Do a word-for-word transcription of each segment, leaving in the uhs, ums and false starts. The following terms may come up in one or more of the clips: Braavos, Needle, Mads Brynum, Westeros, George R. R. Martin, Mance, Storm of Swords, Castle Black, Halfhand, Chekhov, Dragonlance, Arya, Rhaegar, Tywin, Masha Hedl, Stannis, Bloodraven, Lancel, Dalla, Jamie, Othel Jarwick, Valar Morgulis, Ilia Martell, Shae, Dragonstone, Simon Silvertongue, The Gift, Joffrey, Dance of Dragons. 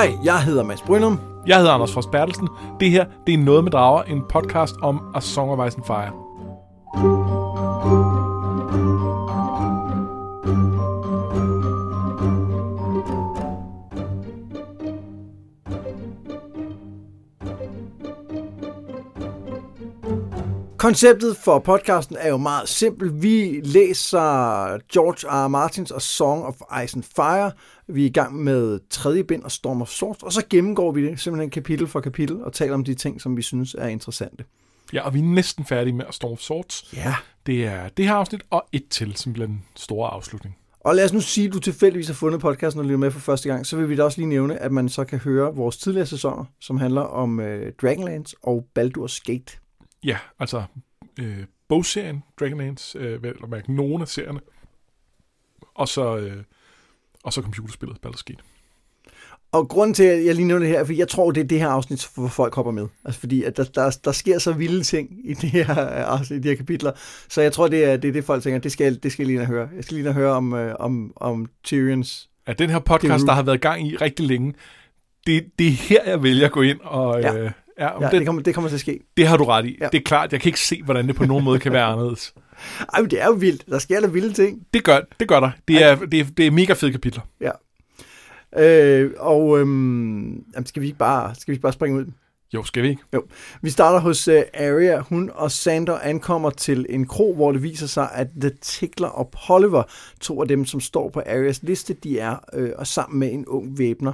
Hej, jeg hedder Mads Brynum. Jeg hedder Anders Frost Bertelsen. Det her, det er Noget med Drager, en podcast om A Song of Ice and Fire. Konceptet for podcasten er jo meget simpelt. Vi læser George R. R. Martins A Song of Ice and Fire. Vi er i gang med tredje bind og Storm of Swords, og så gennemgår vi det simpelthen kapitel for kapitel og taler om de ting, som vi synes er interessante. Ja, og vi er næsten færdige med Storm of Swords. Ja. Det er det her afsnit og et til, som bliver den store afslutning. Og lad os nu sige, at du tilfældigvis har fundet podcasten og lytter med for første gang, så vil vi da også lige nævne, at man så kan høre vores tidligere sæsoner, som handler om øh, Dragonlance og Baldur's Gate. Ja, altså øh, bogserien, Dragonlance, øh, vel at mærke nogle af serierne, og så, øh, og så computerspillet Baldur's Gate. Og grunden til, at jeg lige nævner det her, for jeg tror, det er det her afsnit, hvor folk hopper med. Altså fordi, at der, der, der sker så vilde ting i de her, altså, i de her kapitler, så jeg tror, det er det, er det folk tænker, det skal, det skal jeg lige høre. Jeg skal lige høre om, øh, om, om Tyrions... Ja, den her podcast, der har været gang i rigtig længe, det, det er her, jeg vælger at gå ind og... Ja. Øh, Ja, ja det, det, kommer, det kommer til at ske. Det har du ret i. Ja. Det er klart, jeg kan ikke se, hvordan det på nogen måde kan være anderledes. Ej, men det er jo vildt. Der sker der vilde ting. Det gør, det gør der. Det er, det, er, det er mega fede kapitler. Ja. Øh, og øhm, skal, vi ikke bare, skal vi ikke bare springe ud? Jo, skal vi ikke? Jo. Vi starter hos uh, Arya. Hun og Sandor ankommer til en krog, hvor det viser sig, at The Tickler og Polliver, to af dem, som står på Aryas liste, de er øh, og sammen med en ung væbner.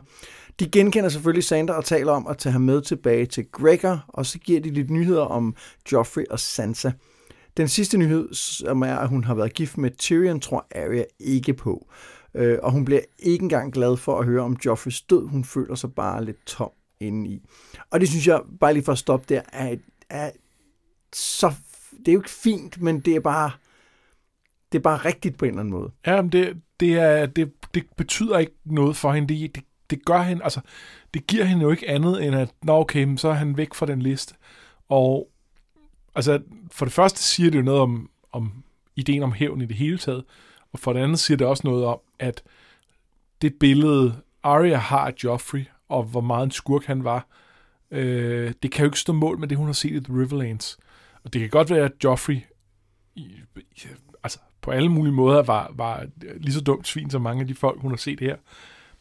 De genkender selvfølgelig Sandra og taler om at tage ham med tilbage til Gregor, og så giver de lidt nyheder om Joffrey og Sansa. Den sidste nyhed, som er, at hun har været gift med Tyrion, tror Arya ikke på. Og hun bliver ikke engang glad for at høre om Joffreys død. Hun føler sig bare lidt tom indeni. Og det synes jeg, bare lige for at stoppe der, er, er så... Det er jo ikke fint, men det er bare... Det er bare rigtigt på en eller anden måde. Ja, men det, det, er, det, det betyder ikke noget for hende. Det, det Det gør hende, altså, det giver hende jo ikke andet end at, nå okay, så er han væk fra den liste. Og altså, for det første siger det jo noget om, om ideen om hævn i det hele taget, og for det andet siger det også noget om, at det billede Arya har af Joffrey, og hvor meget en skurk han var, øh, det kan jo ikke stå mål med det, hun har set i The Riverlands. Og det kan godt være, at Joffrey i, altså, på alle mulige måder var, var lige så dumt svin som mange af de folk, hun har set her.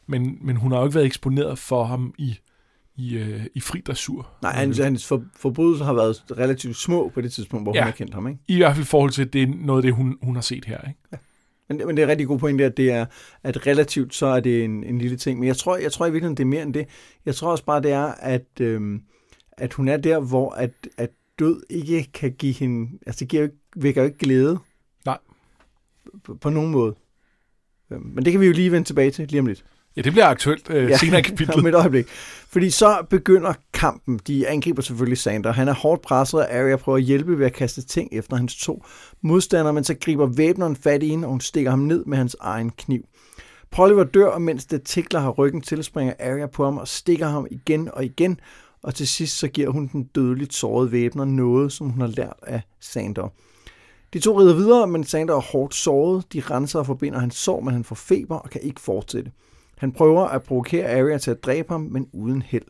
Men, men hun har jo ikke været eksponeret for ham i, i, øh, i fri dressur. Nej, hans, hans for, forbrydelser har været relativt små på det tidspunkt, hvor ja, hun har kendt ham, ikke? I hvert fald i forhold til, at det er noget af det, hun, hun har set her, ikke? Ja. Men, men det er rigtig god pointe, at det er, at relativt så er det en, en lille ting. Men jeg tror, jeg tror i virkeligheden, det er mere end det. Jeg tror også bare, det er, at, øhm, at hun er der, hvor at, at død ikke kan give hende... Altså, det giver jo ikke, vækker jo ikke glæde. Nej. På, på nogen måde. Men det kan vi jo lige vende tilbage til lige om lidt. Ja, det bliver aktuelt øh, ja, senere i kapitlet. Om et øjeblik. Fordi så begynder kampen. De angriber selvfølgelig Sandor. Han er hårdt presset, og Arya prøver at hjælpe ved at kaste ting efter hans to modstandere, men så griber væbneren fat i hende, og hun stikker ham ned med hans egen kniv. Polliver dør, og mens The Tickler har ryggen til, springer Arya på ham og stikker ham igen og igen, og til sidst så giver hun den dødeligt sårede væbner noget, som hun har lært af Sandor. De to rider videre, men Sandor er hårdt såret. De renser og forbinder hans sår, men han får feber og kan ikke fortsætte. Han prøver at provokere Arya til at dræbe ham, men uden held.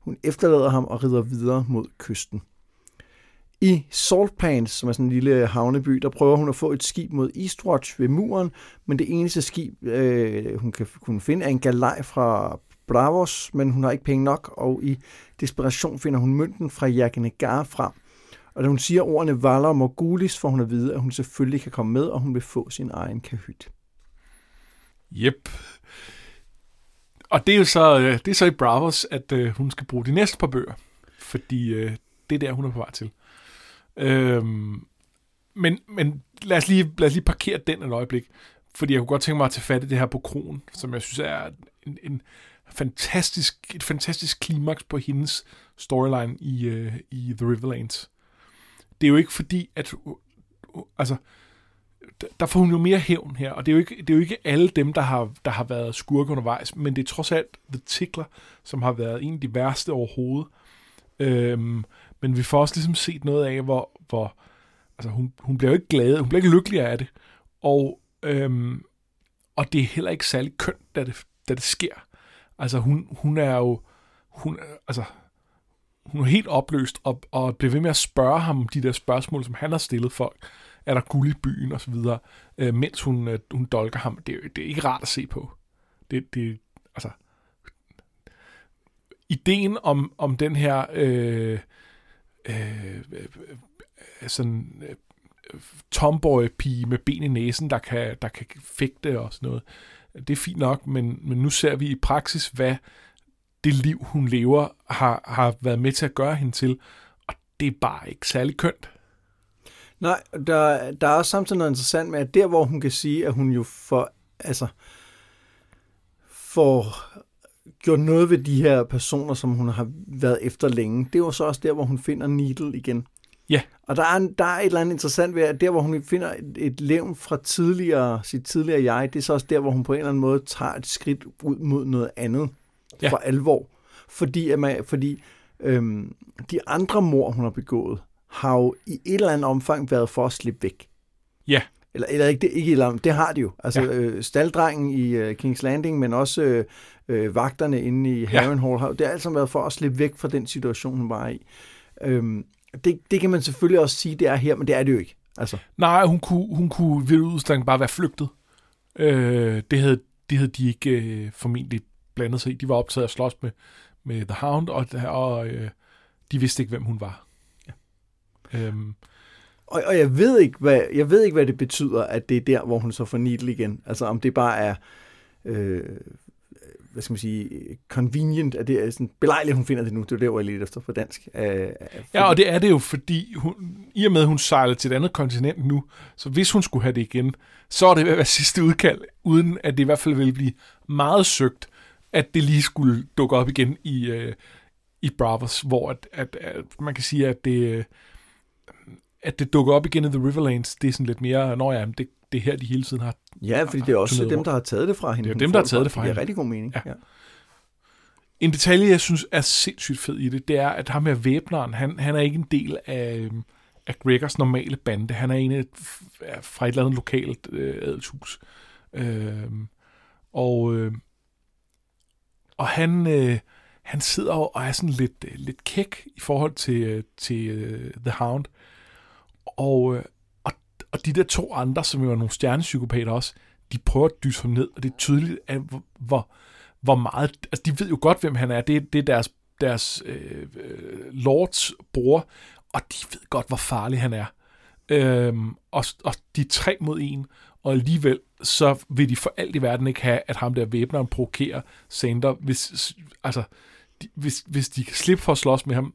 Hun efterlader ham og rider videre mod kysten. I Saltpans, som er sådan en lille havneby, der prøver hun at få et skib mod Eastwatch ved muren, men det eneste skib, øh, hun kan kunne finde, er en galej fra Braavos, men hun har ikke penge nok, og i desperation finder hun mønten fra Jagenegar frem. Og da hun siger ordene Valar og Morgulis, får hun at vide, at hun selvfølgelig kan komme med, og hun vil få sin egen kahyt. Jep. Og det er jo så, det er så i Braavos, at øh, hun skal bruge de næste par bøger, fordi øh, det er der, hun er på vej til. Øhm, men men lad, os lige, lad os lige parkere den et øjeblik, fordi jeg kunne godt tænke mig at tage fat i det her på krogen, som jeg synes er en, en fantastisk, et fantastisk klimaks på hendes storyline i, øh, i The Riverlands. Det er jo ikke fordi, at... Uh, uh, altså... der får hun jo mere hævn her, og det er jo ikke, det er jo ikke alle dem, der har, der har været skurke undervejs, men det er trods alt The Tickler, som har været en af de værste overhovedet. Øhm, men vi får også ligesom set noget af, hvor, hvor altså hun, hun bliver jo ikke glad, hun bliver ikke lykkelig af det, og, øhm, og det er heller ikke særlig kønt, da det, da det sker. Altså hun, hun er jo hun, altså, hun er helt opløst og, og bliver ved med at spørge ham de der spørgsmål, som han har stillet folk. Er der guld i byen og så videre, øh, mens hun, øh, hun dolker ham. Det, det er ikke rart at se på. Det, det altså ideen om, om den her øh, øh, sådan øh, tomboy-pige med ben i næsen, der kan, der kan fægte og sådan noget. Det er fint nok, men, men nu ser vi i praksis, hvad det liv, hun lever, har, har været med til at gøre hende til, og det er bare ikke særlig kønt. Nej, der, der er også samtidig noget interessant med, at der, hvor hun kan sige, at hun jo får, altså, får gjort noget ved de her personer, som hun har været efter længe, det er jo så også der, hvor hun finder Needle igen. Ja. Yeah. Og der er, der er et eller andet interessant ved, at der, hvor hun finder et, et levn fra tidligere, sit tidligere jeg, det er så også der, hvor hun på en eller anden måde tager et skridt ud mod noget andet. Yeah. For alvor. Fordi, at man, fordi øhm, de andre mor, hun har begået, har jo i et eller andet omfang været for at slippe væk. Ja. Yeah. Eller, eller ikke, det, ikke i et eller andet, det har de jo. Altså yeah. øh, stalddrengen i øh, King's Landing, men også øh, øh, vagterne inde i Harren Hall, yeah. det har altid været for at slippe væk fra den situation, hun var i. Øhm, Det, det kan man selvfølgelig også sige, det er her, men det er det jo ikke. Altså. Nej, hun kunne, hun kunne ved udstrækning bare være flygtet. Øh, det, havde, det havde de ikke øh, formentlig blandet sig i. De var optaget af at slås med, med The Hound, og, og øh, de vidste ikke, hvem hun var. Ja. Øhm. Og, og jeg, ved ikke, hvad, jeg ved ikke, hvad det betyder, at det er der, hvor hun så får Needle igen. Altså om det bare er... Øh, hvad skal man sige, convenient, at det er sådan belejligt, hun finder det nu. Det er det, jeg er lidt efter på dansk. Æh, fordi... Ja, og det er det jo, fordi hun, i og med, at hun sejler til et andet kontinent nu, så hvis hun skulle have det igen, så er det ved at være sidste udkald, uden at det i hvert fald ville blive meget søgt, at det lige skulle dukke op igen i, øh, i Braavos, hvor at, at, at man kan sige, at det, at det dukker op igen i The Riverlands, det er sådan lidt mere, når jeg, det det er her, de hele tiden har... Ja, fordi det er også dem, der har taget det fra hende. Det er dem, der har taget det fra hende. Det er rigtig god mening. Ja. Ja. En detalje, jeg synes er sindssygt fed i det, det er, at ham her væbneren, han, han er ikke en del af, af Gregors normale bande. Han er en af, fra et eller andet lokalt øh, adelshus. Øh, og øh, og han, øh, han sidder og er sådan lidt, øh, lidt kæk i forhold til, til øh, The Hound. Og... Øh, Og de der to andre, som jo er nogle stjernepsykopater også, de prøver at dyse ham ned, og det er tydeligt, at hvor, hvor meget... Altså, de ved jo godt, hvem han er. Det, det er deres, deres øh, lords bror, og de ved godt, hvor farlig han er. Øhm, og, og de er tre mod en, og alligevel, så vil de for alt i verden ikke have, at ham der væbneren provokerer Sandor. Hvis, altså, de, hvis, hvis de kan slippe for at slås med ham,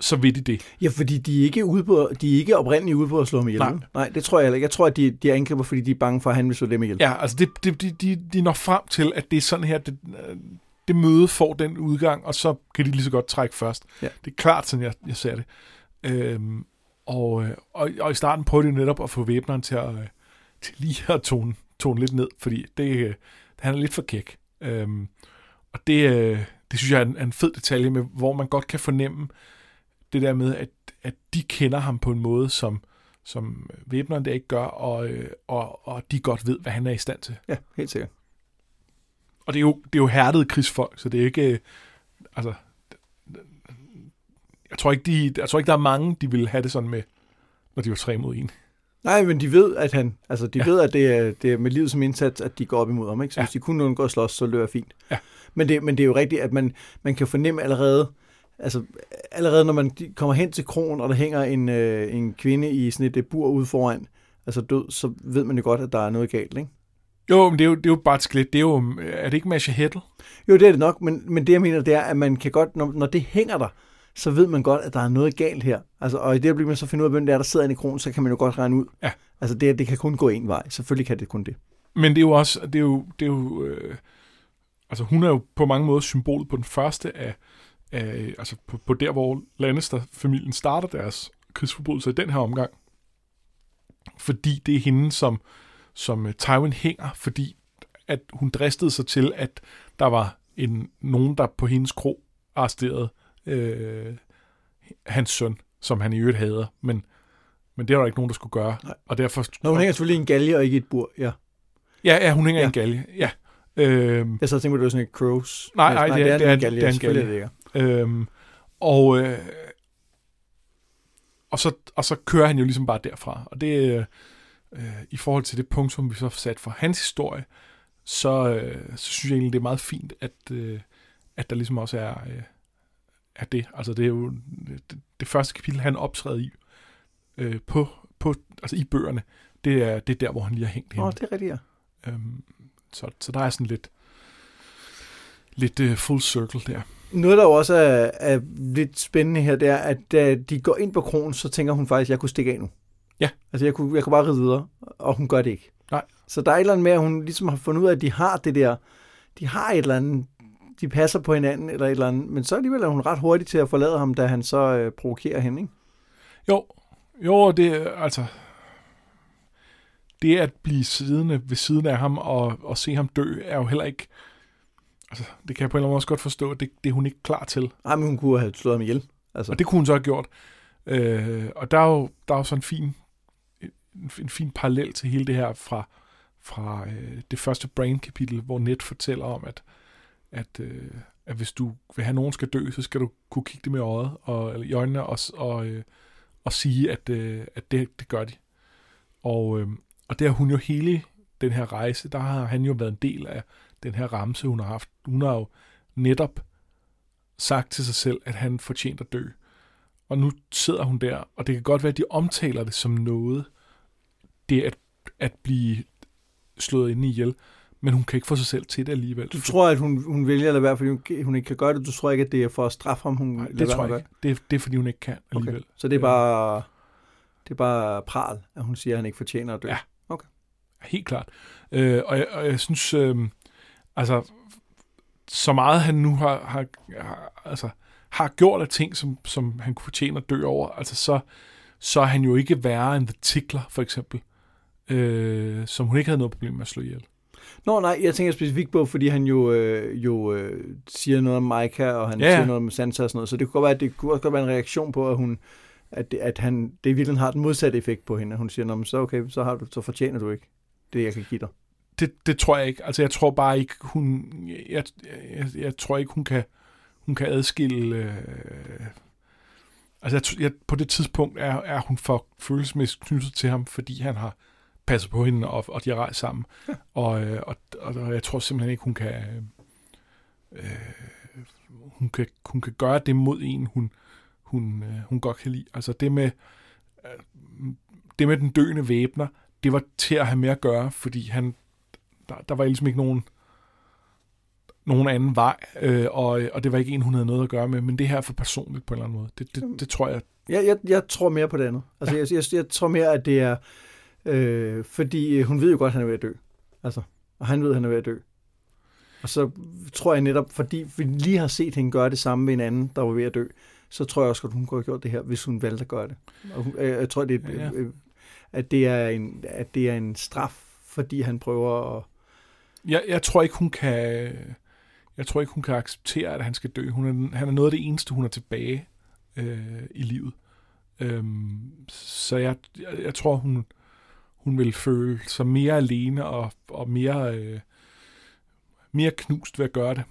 så ved de det. Ja, fordi de er ikke, ude på, de er ikke oprindeligt ude på at slå ham ihjel. Nej. Nej, det tror jeg ikke. Jeg tror, at de, de angriber, fordi de er bange for, at han vil slå dem ihjel. Ja, altså det, det, de, de, de når frem til, at det er sådan her, det, det møde får den udgang, og så kan de lige så godt trække først. Ja. Det er klart, sådan jeg, jeg ser det. Øhm, og, og, og i starten prøver de netop at få væbneren til at til lige at tone, tone lidt ned, fordi det, han er lidt for kæk. Øhm, og det, det synes jeg er en, er en fed detalje med, hvor man godt kan fornemme, det der med, at, at de kender ham på en måde, som, som væbneren der ikke gør, og, og, og de godt ved, hvad han er i stand til. Ja, helt sikkert. Og det er jo, det er jo hærdede krigsfolk, så det er ikke... Altså, jeg tror ikke, de, jeg tror ikke, der er mange, de ville have det sådan med, når de var tre mod en. Nej, men de ved, at han... Altså, de ja. ved, at det er, det er med livet som indsats, at de går op imod ham, ikke? Så ja. hvis de kunne undgå at slås, så løber fint. Ja. Men, det, men det er jo rigtigt, at man, man kan fornemme allerede... Altså, allerede når man kommer hen til kroen, og der hænger en, øh, en kvinde i sådan et bur ude foran, altså død, så ved man jo godt, at der er noget galt, ikke? Jo, men det er jo, det er jo bare et skelet. Det er jo, er det ikke Masha Hedl? Jo, det er det nok, men, men det jeg mener, det er, at man kan godt, når, når det hænger der, så ved man godt, at der er noget galt her. Altså, og i det øjeblik, man så finder ud af, hvem det er, der sidder inde i kroen, så kan man jo godt regne ud. Ja. Altså, det, det kan kun gå en vej. Selvfølgelig kan det kun det. Men det er jo også, det er jo, det er jo øh, altså hun er jo på mange måder symbolet på den første af Øh, altså på, på der, hvor Lannister-familien starter deres krigsforbrydelser i den her omgang. Fordi det er hende, som, som Tywin hænger, fordi at hun dristede sig til, at der var en, nogen, der på hendes krog arresterede øh, hans søn, som han i øvrigt hader. Men, men det var der ikke nogen, der skulle gøre. Nej. Og derfor... Nå, hun hænger selvfølgelig i en galge og ikke i et bur, ja. Ja, ja hun hænger i ja. en galge, ja. Øhm, jeg sad og tænkte, at det var sådan et crows. Nej, nej, nej, det er, det er, det er, det er en galge. Øhm, og, øh, og, så, og så kører han jo ligesom bare derfra. Og det, øh, i forhold til det punkt, som vi så har sat for hans historie, så, øh, så synes jeg egentlig, det er meget fint, at, øh, at der ligesom også er, øh, er det. Altså det er jo det, det første kapitel, han optræder i, øh, på, på, altså i bøgerne, det er, det er der, hvor han lige har hængt henne. Åh, oh, det er rigtigt, ja. Øhm, Så, så der er sådan lidt, lidt uh, full circle der. Noget, der også er, er lidt spændende her, det er, at da de går ind på kronen, så tænker hun faktisk, at jeg kunne stikke af nu. Ja. Altså, jeg kunne, jeg kunne bare ride videre, og hun gør det ikke. Nej. Så der er et eller andet med, at hun ligesom har fundet ud af, at de har det der, de har et eller andet, de passer på hinanden, eller et eller andet, men så alligevel er hun ret hurtig til at forlade ham, da han så øh, provokerer hende, ikke? Jo, jo, det altså... Det at blive siddende ved siden af ham og, og se ham dø, er jo heller ikke... Altså, det kan jeg på en eller anden måde også godt forstå, det, det er hun ikke klar til. Nej, men hun kunne have slået ham ihjel. Altså. Og det kunne hun så have gjort. Øh, og der er jo, der er jo sådan en fin, en, en fin parallel til hele det her fra, fra øh, det første Brain-kapitel, hvor Ned fortæller om, at, at, øh, at hvis du vil have, nogen skal dø, så skal du kunne kigge det med øjet og, eller i øjnene og, og, øh, og sige, at, øh, at det, det gør de. Og... Øh, Og det har hun jo hele den her rejse, der har han jo været en del af den her ramse, hun har haft. Hun har jo netop sagt til sig selv, at han fortjente at dø. Og nu sidder hun der, og det kan godt være, at de omtaler det som noget, det at, at blive slået inde ihjel, men hun kan ikke få sig selv til det alligevel. Du tror, at hun, hun vælger at lade være, fordi hun ikke kan gøre det? Du tror ikke, at det er for at straffe ham? Hun Nej, det tror jeg ikke. Det er, det er, fordi hun ikke kan alligevel. Okay. Så det er, bare, det er bare pral, at hun siger, at han ikke fortjener at dø? Ja. Helt klart. Øh, og, jeg, og jeg synes, øh, altså, så meget han nu har, har, har, altså, har gjort af ting, som, som han kunne fortjene at dø over, altså så, så er han jo ikke værre end The Tickler, for eksempel, øh, som hun ikke havde noget problem med at slå ihjel. Nå nej, jeg tænker specifikt på, fordi han jo, øh, jo øh, siger noget om Micah, og han ja. siger noget om Sansa og sådan noget, så det kunne godt være, det kunne også godt være en reaktion på, at hun... At, det, at han, det i virkeligheden har den modsatte effekt på hende. Hun siger, så okay, så, har du, så fortjener du ikke det, jeg kan give dig. Det, det tror jeg ikke. Altså, jeg tror bare ikke, hun... Jeg, jeg, jeg tror ikke, hun kan, hun kan adskille... Øh, altså, jeg, jeg, på det tidspunkt er, er hun for følelsesmæssigt knyttet til ham, fordi han har passet på hende, og, og de har rejst sammen. Ja. Og, øh, og, og jeg tror simpelthen ikke, hun kan... Øh, hun, kan hun kan gøre det mod en, hun... Hun, øh, hun godt kan lide. Altså det med, øh, det med den døende væbner, det var til at have med at gøre, fordi han, der, der var ligesom ikke nogen, nogen anden vej, øh, og, og det var ikke en, hun havde noget at gøre med, men det her er for personligt på en eller anden måde. Det, det, det tror jeg... Jeg, jeg... jeg tror mere på det andet. Altså ja. jeg, jeg, jeg tror mere, at det er... Øh, fordi hun ved jo godt, at han er ved at dø. Altså, og han ved, at han er ved at dø. Og så tror jeg netop, fordi vi lige har set hende gøre det samme med en anden, der var ved at dø, så tror jeg også, at hun kunne have gjort det her, hvis hun valgte at gøre det. Og hun, øh, jeg tror, det er, ja, ja. At, det er en, at det er en straf, fordi han prøver at... Jeg, jeg tror ikke, hun kan... Jeg tror ikke, hun kan acceptere, at han skal dø. Hun er, han er noget af det eneste, hun er tilbage øh, i livet. Øhm, så jeg, jeg, jeg tror, hun, hun vil føle sig mere alene og, og mere, øh, mere knust ved at gøre det.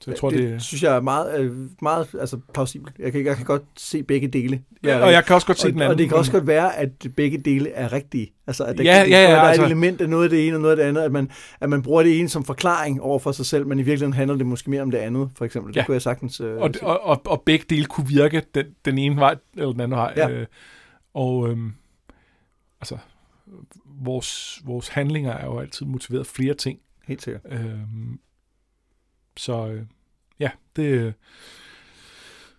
Så jeg tror, det, det synes jeg er meget, meget altså, plausibelt. Jeg kan, jeg kan godt se begge dele. Ja, og jeg kan også godt se og, den anden. Og det kan også godt være, at begge dele er rigtige. Altså, at der, ja, kan, ja, ja, der altså. er et element af noget af det ene og noget af det andet, at man, at man bruger det ene som forklaring over for sig selv, men i virkeligheden handler det måske mere om det andet, for eksempel. Ja. Det kunne jeg sagtens... Øh, og, og, og, og begge dele kunne virke den, den ene vej eller den anden vej. Ja. Øh, og øh, altså, vores, vores handlinger er jo altid motiveret af flere ting. Helt sikkert. Øh, Så øh, ja, det... Øh,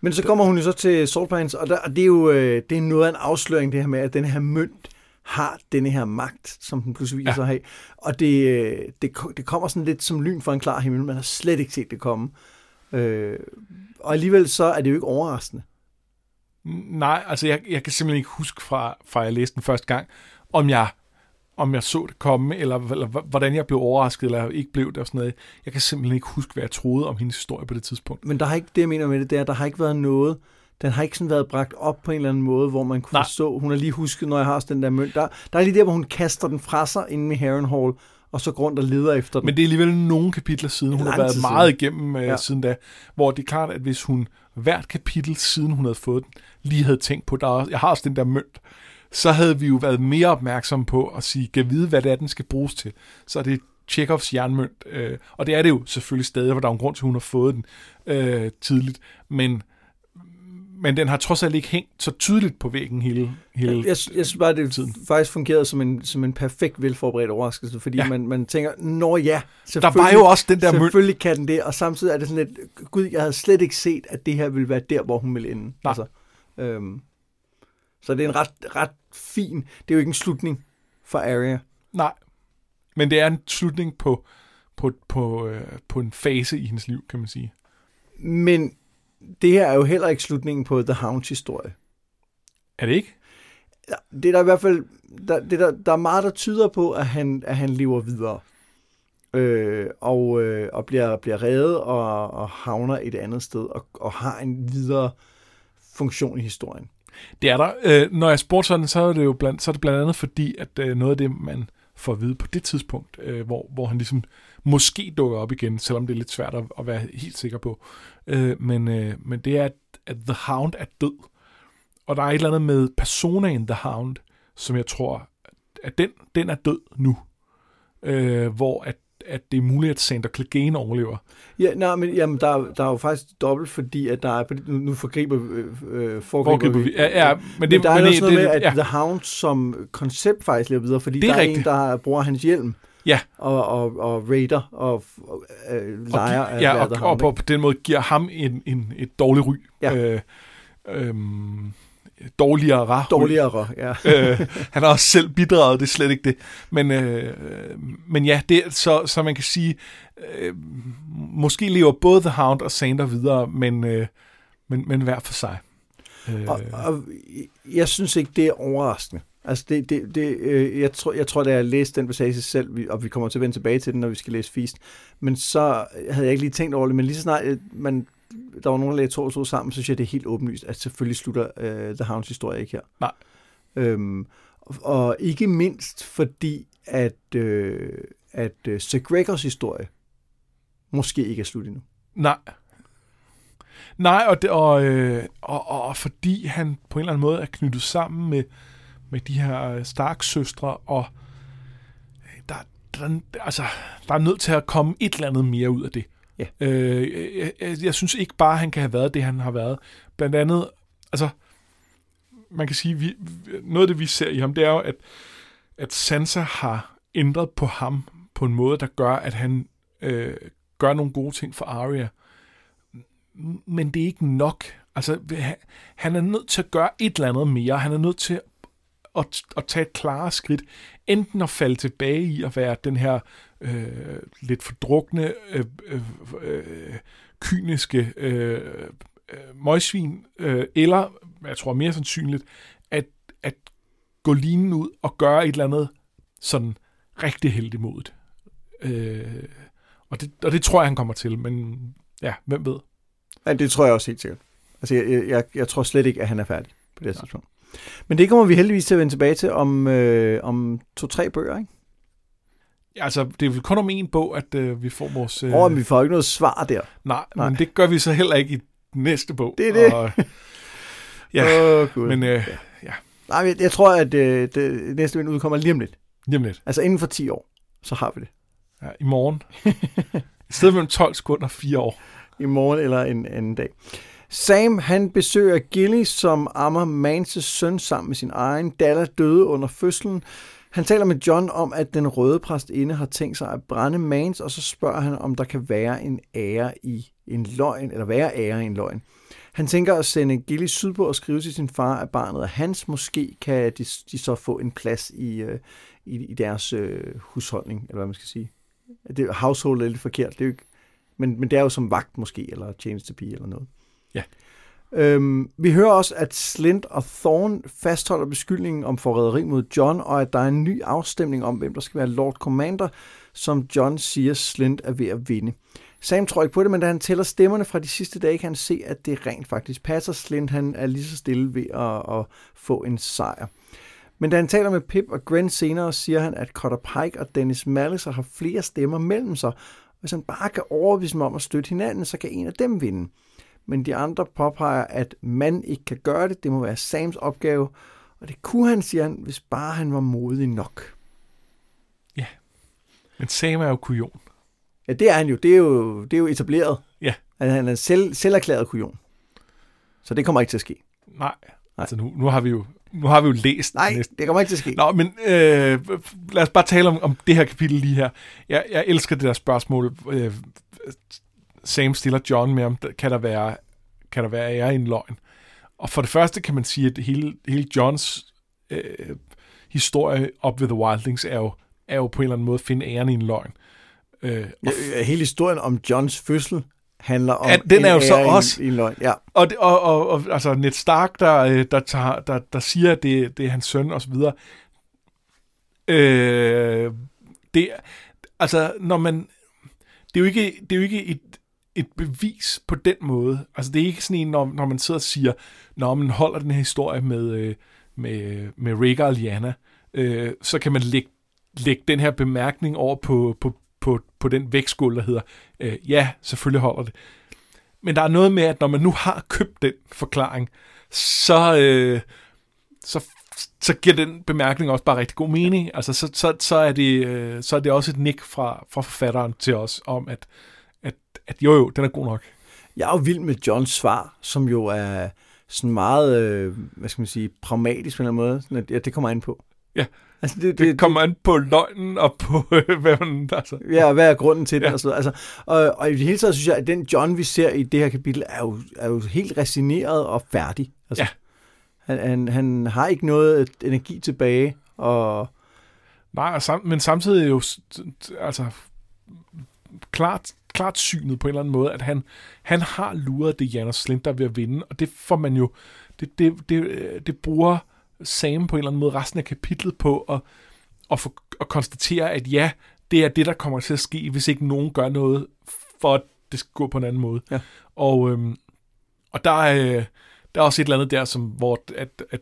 Men så kommer hun jo så til Salt Pines, og, der, og det er jo øh, det er noget af en afsløring, det her med, at den her mønt har denne her magt, som den pludselig viser sig ja. at have. Og det, øh, det, det kommer sådan lidt som lyn fra en klar himmel, man har slet ikke set det komme. Øh, og alligevel så er det jo ikke overraskende. Nej, altså jeg, jeg kan simpelthen ikke huske fra, fra jeg læste den første gang, om jeg... om jeg så det komme, eller, eller hvordan jeg blev overrasket, eller ikke blev det, og sådan noget. Jeg kan simpelthen ikke huske, hvad jeg troede om hendes historie på det tidspunkt. Men der har ikke, det jeg mener med det, det er, der har ikke været noget, den har ikke sådan været bragt op på en eller anden måde, hvor man kunne forstå, hun har lige husket, når jeg har også den der mønt. Der, der er lige der, hvor hun kaster den fra sig inde i Harren Hall, og så går rundt og leder efter den. Men det er alligevel nogle kapitler siden. Hun har været meget igennem øh, ja. siden da, hvor det er klart, at hvis hun hvert kapitel siden hun havde fået den, lige havde tænkt på, der, jeg har også den der mønt, så havde vi jo været mere opmærksomme på at sige, kan vide, hvad det er, den skal bruges til. Så er det Chekhovs jernmønt, øh, og det er det jo selvfølgelig stadig, for der er en grund til, at hun har fået den øh, tidligt, men men den har trods alt ikke hængt så tydeligt på væggen hele, hele jeg, jeg synes bare, det tiden. Faktisk fungerede som en, som en perfekt velforberedt overraskelse, fordi ja. man, man tænker, nå ja, der var jo også den der selvfølgelig mønt. Kan den det, og samtidig er det sådan lidt, gud, jeg havde slet ikke set, at det her ville være der, hvor hun ville ende. Altså, øhm, så det er en ret, ret fin, det er jo ikke en slutning for Arya. Nej, men det er en slutning på, på, på, øh, på en fase i hendes liv, kan man sige. Men det her er jo heller ikke slutningen på The Hounds historie. Er det ikke? Det er der i hvert fald, der, det der, der er meget, der tyder på, at han, at han lever videre. Øh, og, øh, og bliver, bliver reddet og, og havner et andet sted og, og har en videre funktion i historien. Det er der. Øh, når jeg spurgte sådan, så er det jo blandt, så er det blandt andet fordi, at øh, noget af det, man får at vide på det tidspunkt, øh, hvor, hvor han ligesom måske dukker op igen, selvom det er lidt svært at, at være helt sikker på. Øh, men, øh, men det er, at, at The Hound er død. Og der er et eller andet med personaen The Hound, som jeg tror, at den, den er død nu. Øh, hvor at, at det er muligt, at Sandor Clegane overlever. Ja, nej, men jamen, der, der er jo faktisk dobbelt, fordi at der er, nu forgriber, øh, forgriber vi. Ja, ja, men, men det, der er men også det, noget det, med, at ja. The Hound som koncept faktisk lever videre, fordi der er rigtigt. En, der bruger hans hjelm. Ja. Og, og, og raider og, og øh, leger og, gi- ja, og, og, og på den måde giver ham en, en, et dårligt ry. Ja. Øh, øh, dårligere. Dårligere, ja. øh, han har også selv bidraget, det er slet ikke det. Men, øh, men ja, det, så, så man kan sige, øh, måske lever både The Hound og Sandor videre, men, øh, men, men hver for sig. Øh. Og, og jeg synes ikke, det er overraskende. Altså, det, det, det, øh, jeg, tror, jeg tror, da jeg læste den passage selv, og vi kommer til at vende tilbage til den, når vi skal læse Feast, men så havde jeg ikke lige tænkt over det, men lige så snart man, der var nogen, der lagde to og to sammen, så synes jeg, det er helt åbenlyst, at selvfølgelig slutter øh, The Hounds historie ikke her. Nej. Øhm, og, og ikke mindst fordi, at, øh, at øh, Sir Gregors historie måske ikke er slut endnu. Nej. Nej, og, det, og, øh, og, og fordi han på en eller anden måde er knyttet sammen med med de her Stark-søstre, og der, der, altså, der er nødt til at komme et eller andet mere ud af det. Yeah. Øh, jeg, jeg, jeg synes ikke bare, han kan have været det, han har været. Blandt andet, altså, man kan sige, vi, noget af det, vi ser i ham, det er jo, at, at Sansa har ændret på ham på en måde, der gør, at han øh, gør nogle gode ting for Arya. Men det er ikke nok. Altså, han er nødt til at gøre et eller andet mere. Han er nødt til At, at tage et klare skridt, enten at falde tilbage i at være den her øh, lidt fordrukne, øh, øh, kyniske øh, møgsvin, øh, eller, jeg tror mere sandsynligt, at, at gå linen ud og gøre et eller andet sådan rigtig heldemodigt. Øh, og, det, og det tror jeg, han kommer til, men ja, hvem ved? Ja, det tror jeg også helt sikkert. Altså, jeg, jeg, jeg tror slet ikke, at han er færdig på det her tidspunkt. Men det kommer vi heldigvis til at vende tilbage til om, øh, om to-tre bøger, ikke? Ja, altså, det er vel kun om en bog, at øh, vi får vores... Øh... Åh, men vi får ikke noget svar der. Nej, Nej, men det gør vi så heller ikke i næste bog. Det er det. Og, ja, oh, men øh, ja. ja. Nej, jeg, jeg tror, at øh, det, næste vind udkommer lige om lidt. Lige om lidt. Altså inden for ti år, så har vi det. Ja, i morgen. I stedet mellem tolv sekunder og fire år. I morgen eller en anden dag. Sam, han besøger Gilly, som ammer Mances søn sammen med sin egen. Dalla døde under fødslen. Han taler med John om, at den røde præstinde har tænkt sig at brænde Mance, og så spørger han, om der kan være en ære i en løgn, eller være ære i en løgn. Han tænker at sende Gilly sydpå og skrive til sin far, at barnet er hans. Måske kan de, de så få en plads i, i, i deres øh, husholdning, eller hvad man skal sige. Det, household er lidt forkert, det er jo ikke, men, men det er jo som vagt måske, eller tjenestepige eller noget. Ja. Øhm, vi hører også, at Slynt og Thorn fastholder beskyldningen om forræderi mod John, og at der er en ny afstemning om, hvem der skal være Lord Commander, som John siger, Slynt er ved at vinde. Sam tror ikke på det, men da han tæller stemmerne fra de sidste dage, kan han se, at det rent faktisk passer. Slynt, han er lige så stille ved at, at få en sejr. Men da han taler med Pip og Gwen senere, siger han, at Cotter Pike og Denys Mallister har flere stemmer mellem sig. Hvis han bare kan overbevise dem om at støtte hinanden, så kan en af dem vinde. Men de andre påpeger, at man ikke kan gøre det. Det må være Sams opgave. Og det kunne han, siger han, hvis bare han var modig nok. Ja. Men Sam er jo kujon. Ja, det er han jo. Det er jo, det er jo etableret. Ja. At han er en selv, selverklæret kujon. Så det kommer ikke til at ske. Nej. Nej. Altså nu, nu har vi jo... Nu har vi jo læst... Nej, næsten. Det kommer ikke til at ske. Nå, men øh, lad os bare tale om, om det her kapitel lige her. Jeg, jeg elsker det der spørgsmål. Øh, Sam stiller John med, om kan der være, kan der være ære i en løgn? Og for det første kan man sige, at hele, hele Johns øh, historie op ved The Wildlings er jo, er jo på en eller anden måde at finde æren i en løgn. Øh, f- hele historien om Johns fødsel handler om at den er jo så også i, i løgn. Ja. Og, det, og, og, og altså Ned Stark der der tager, der, der siger at det, det er hans søn og så videre. Øh, det altså når man det er jo ikke det er jo ikke et et bevis på den måde. Altså det er ikke sådan en når, når man sidder og siger når man holder den her historie med med med Rhaegar og Lyanna, øh, så kan man lægge lægge den her bemærkning over på på På, på den vægtskål, der hedder, øh, ja, selvfølgelig holder det. Men der er noget med, at når man nu har købt den forklaring, så, øh, så, så giver den bemærkning også bare rigtig god mening. Altså, så, så, så, er, det, øh, så er det også et nik fra, fra forfatteren til os, om at, at, at jo jo, den er god nok. Jeg er jo vild med Johns svar, som jo er sådan meget, øh, hvad skal man sige, pragmatisk på en eller anden måde. Sådan at, ja, det kommer ind på. Ja, altså det, det, det kommer an på løgnen og på, hvad man altså. Ja, hvad er grunden til det? Ja. Og, så, altså, og, og i det hele taget synes jeg, at den John, vi ser i det her kapitel, er jo, er jo helt resigneret og færdig. Altså, ja. Han, han, han har ikke noget energi tilbage. Og... Nej, og sam, men samtidig er jo altså, klart, klart synet på en eller anden måde, at han, han har luret det Janos Slynt, der er ved at vinde, og det får man jo, det, det, det, det bruger... Sam på en eller anden måde resten af kapitlet på at, at, for, at konstatere, at ja, det er det, der kommer til at ske, hvis ikke nogen gør noget, for at det skal gå på en anden måde. Ja. Og, øhm, og der, er, der er også et eller andet der, som, hvor at, at,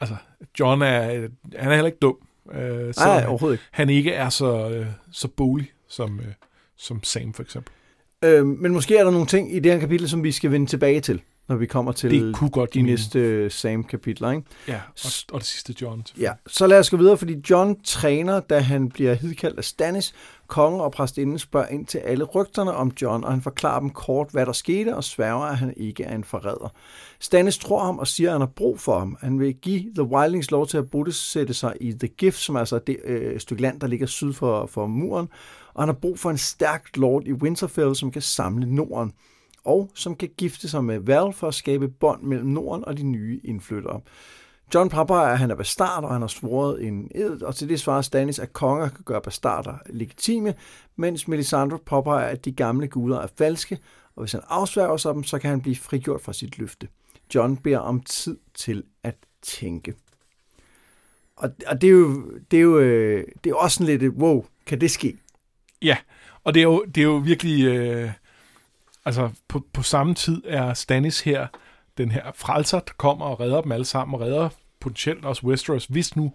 altså, John er, han er heller ikke dum. Øh, så Ej, overhovedet ikke. Han ikke er så, øh, så bolig som, øh, som Sam for eksempel. Øh, men måske er der nogle ting i det her kapitel, som vi skal vende tilbage til. Når vi kommer til det kunne godt de næste Sam-kapitler, ikke? Ja, og, og det sidste John. Ja, så lad os gå videre, fordi John træner, da han bliver hidkaldt af Stannis. Kongen og præstinden spørger ind til alle rygterne om John, og han forklarer dem kort, hvad der skete, og sværger, at han ikke er en forræder. Stannis tror ham og siger, at han har brug for ham. Han vil give The Wildlings lov til at bosætte sig i The Gift, som er altså det øh, stykke land, der ligger syd for, for muren, og han har brug for en stærk lord i Winterfell, som kan samle Norden. Og som kan gifte sig med Val for at skabe bånd mellem Norden og de nye indflyttere. John påpeger, at han er bastard, og han har svoret en ed, og til det svarer Stannis, at konger kan gøre bastarder legitime, mens Melisandre påpeger, at de gamle guder er falske, og hvis han afsværger sig dem, så kan han blive frigjort fra sit løfte. John beder om tid til at tænke. Og det er jo, det er jo, det er også sådan lidt, wow, kan det ske? Ja, og det er jo, det er jo virkelig... Øh... Altså, på, på samme tid er Stannis her, den her frelser, der kommer og redder dem alle sammen, og redder potentielt også Westeros, hvis nu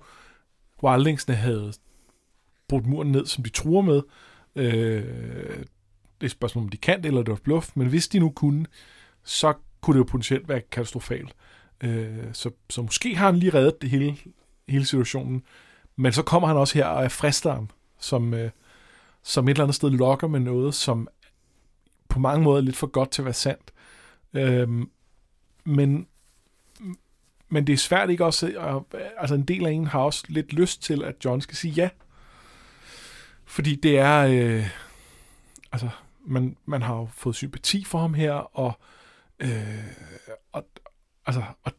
Wildlingsene havde brudt muren ned, som de truer med. Øh, det er et spørgsmål, om de kan det, eller det var bluff, men hvis de nu kunne, så kunne det jo potentielt være katastrofalt. Øh, så, så måske har han lige reddet det hele, hele situationen, men så kommer han også her og er fristeren, som, øh, som et eller andet sted lokker med noget, som på mange måder lidt for godt til at være sandt. Øhm, men, men det er svært ikke også, at, altså en del af en har også lidt lyst til, at John skal sige ja. Fordi det er, øh, altså man, man har jo fået sympati for ham her, og, øh, og altså og,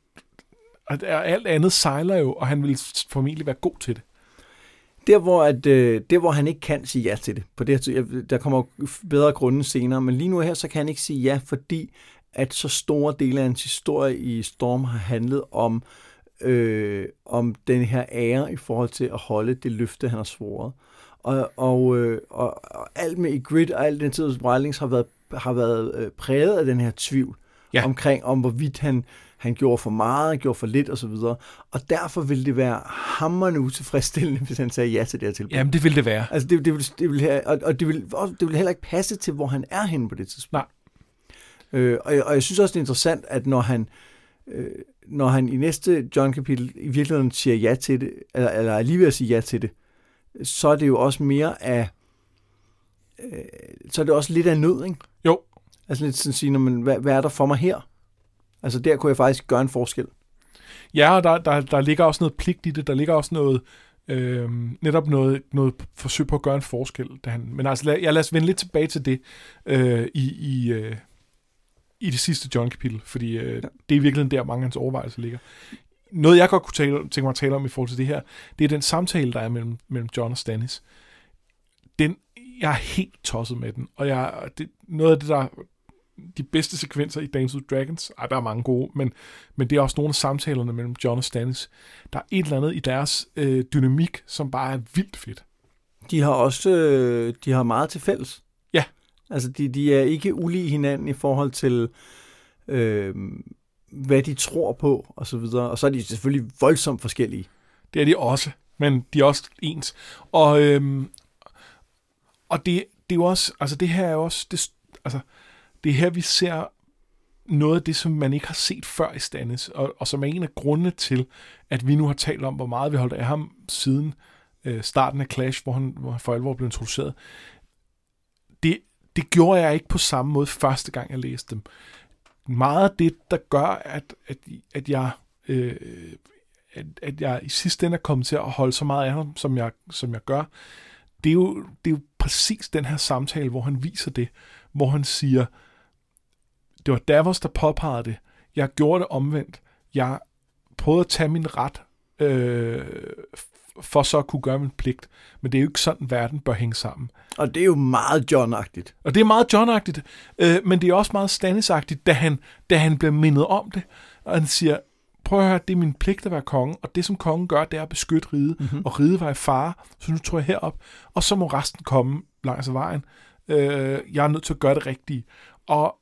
og alt andet sejler jo, og han vil formentlig være god til det. Der hvor, at, øh, der, hvor han ikke kan sige ja til det. På det her, der kommer bedre grunde senere, men lige nu her, så kan han ikke sige ja, fordi at så store dele af hans historie i Storm har handlet om, øh, om den her ære i forhold til at holde det løfte, han har svoret. Og, og, øh, og, og alt med i grid og alt den tid, Wildlings har været, har været øh, præget af den her tvivl. ja. omkring, om hvorvidt han, han gjorde for meget, han gjorde for lidt osv. Og, og derfor ville det være hammerende utilfredsstillende, hvis han sagde ja til det her tilbud. Jamen, det ville det være. Altså, det, det ville, det ville have, og, og det ville, og det ville heller ikke passe til, hvor han er henne på det tidspunkt. Nej. Øh, og, jeg, og jeg synes også, det er interessant, at når han... Øh, når han i næste John-kapitel i virkeligheden siger ja til det, eller, eller er lige ved at sige ja til det, så er det jo også mere af, øh, så er det også lidt af nød, ikke? Jo. Altså lidt sådan at sige, men, hvad, hvad er der for mig her? Altså der kunne jeg faktisk gøre en forskel. Ja, og der, der, der ligger også noget pligt i det, der ligger også noget, øh, netop noget, noget forsøg på at gøre en forskel. Da han, men altså, lad, jeg lad os vende lidt tilbage til det øh, i... i øh, i det sidste John-kapitel, fordi øh, ja. det er virkelig der, mange af hans overvejelser ligger. Noget, jeg godt kunne tale, tænke mig at tale om i forhold til det her, det er den samtale, der er mellem, mellem Jon og Stannis. Den, jeg er helt tosset med den, og jeg, det, noget af det, der de bedste sekvenser i Dance of Dragons, ej, der er mange gode, men, men det er også nogle af samtalerne mellem Jon og Stannis. Der er et eller andet i deres øh, dynamik, som bare er vildt fedt. De har også øh, de har meget til fælles. Altså, de, de er ikke ulige hinanden i forhold til, øh, hvad de tror på, og så videre. Og så er de selvfølgelig voldsomt forskellige. Det er de også, men de er også ens. Og, øh, og det, det er jo også, altså det her er også, det, altså det er her, vi ser noget af det, som man ikke har set før i Stannis, og, og som er en af grundene til, at vi nu har talt om, hvor meget vi holdt af ham siden øh, starten af Clash, hvor han, hvor han for alvor blev introduceret. Det Det gjorde jeg ikke på samme måde første gang, jeg læste dem. Meget af det, der gør, at, at, at, jeg, øh, at, at jeg i sidste ende er kommet til at holde så meget af ham, som jeg, som jeg gør, det er, jo, det er jo præcis den her samtale, hvor han viser det. Hvor han siger, det var Davos, der påpegede det. Jeg gjorde det omvendt. Jeg prøvede at tage min ret, øh, for så at kunne gøre min pligt. Men det er jo ikke sådan, verden bør hænge sammen. Og det er jo meget John-agtigt. Og det er meget John-agtigt, øh, men det er også meget Stannis-agtigt, da han, da han bliver mindet om det. Og han siger, prøv at høre, det er min pligt at være konge, og det som kongen gør, det er at beskytte riget, mm-hmm. og riget var i fare, så nu tror jeg herop, og så må resten komme langs vejen. Øh, jeg er nødt til at gøre det rigtige. Og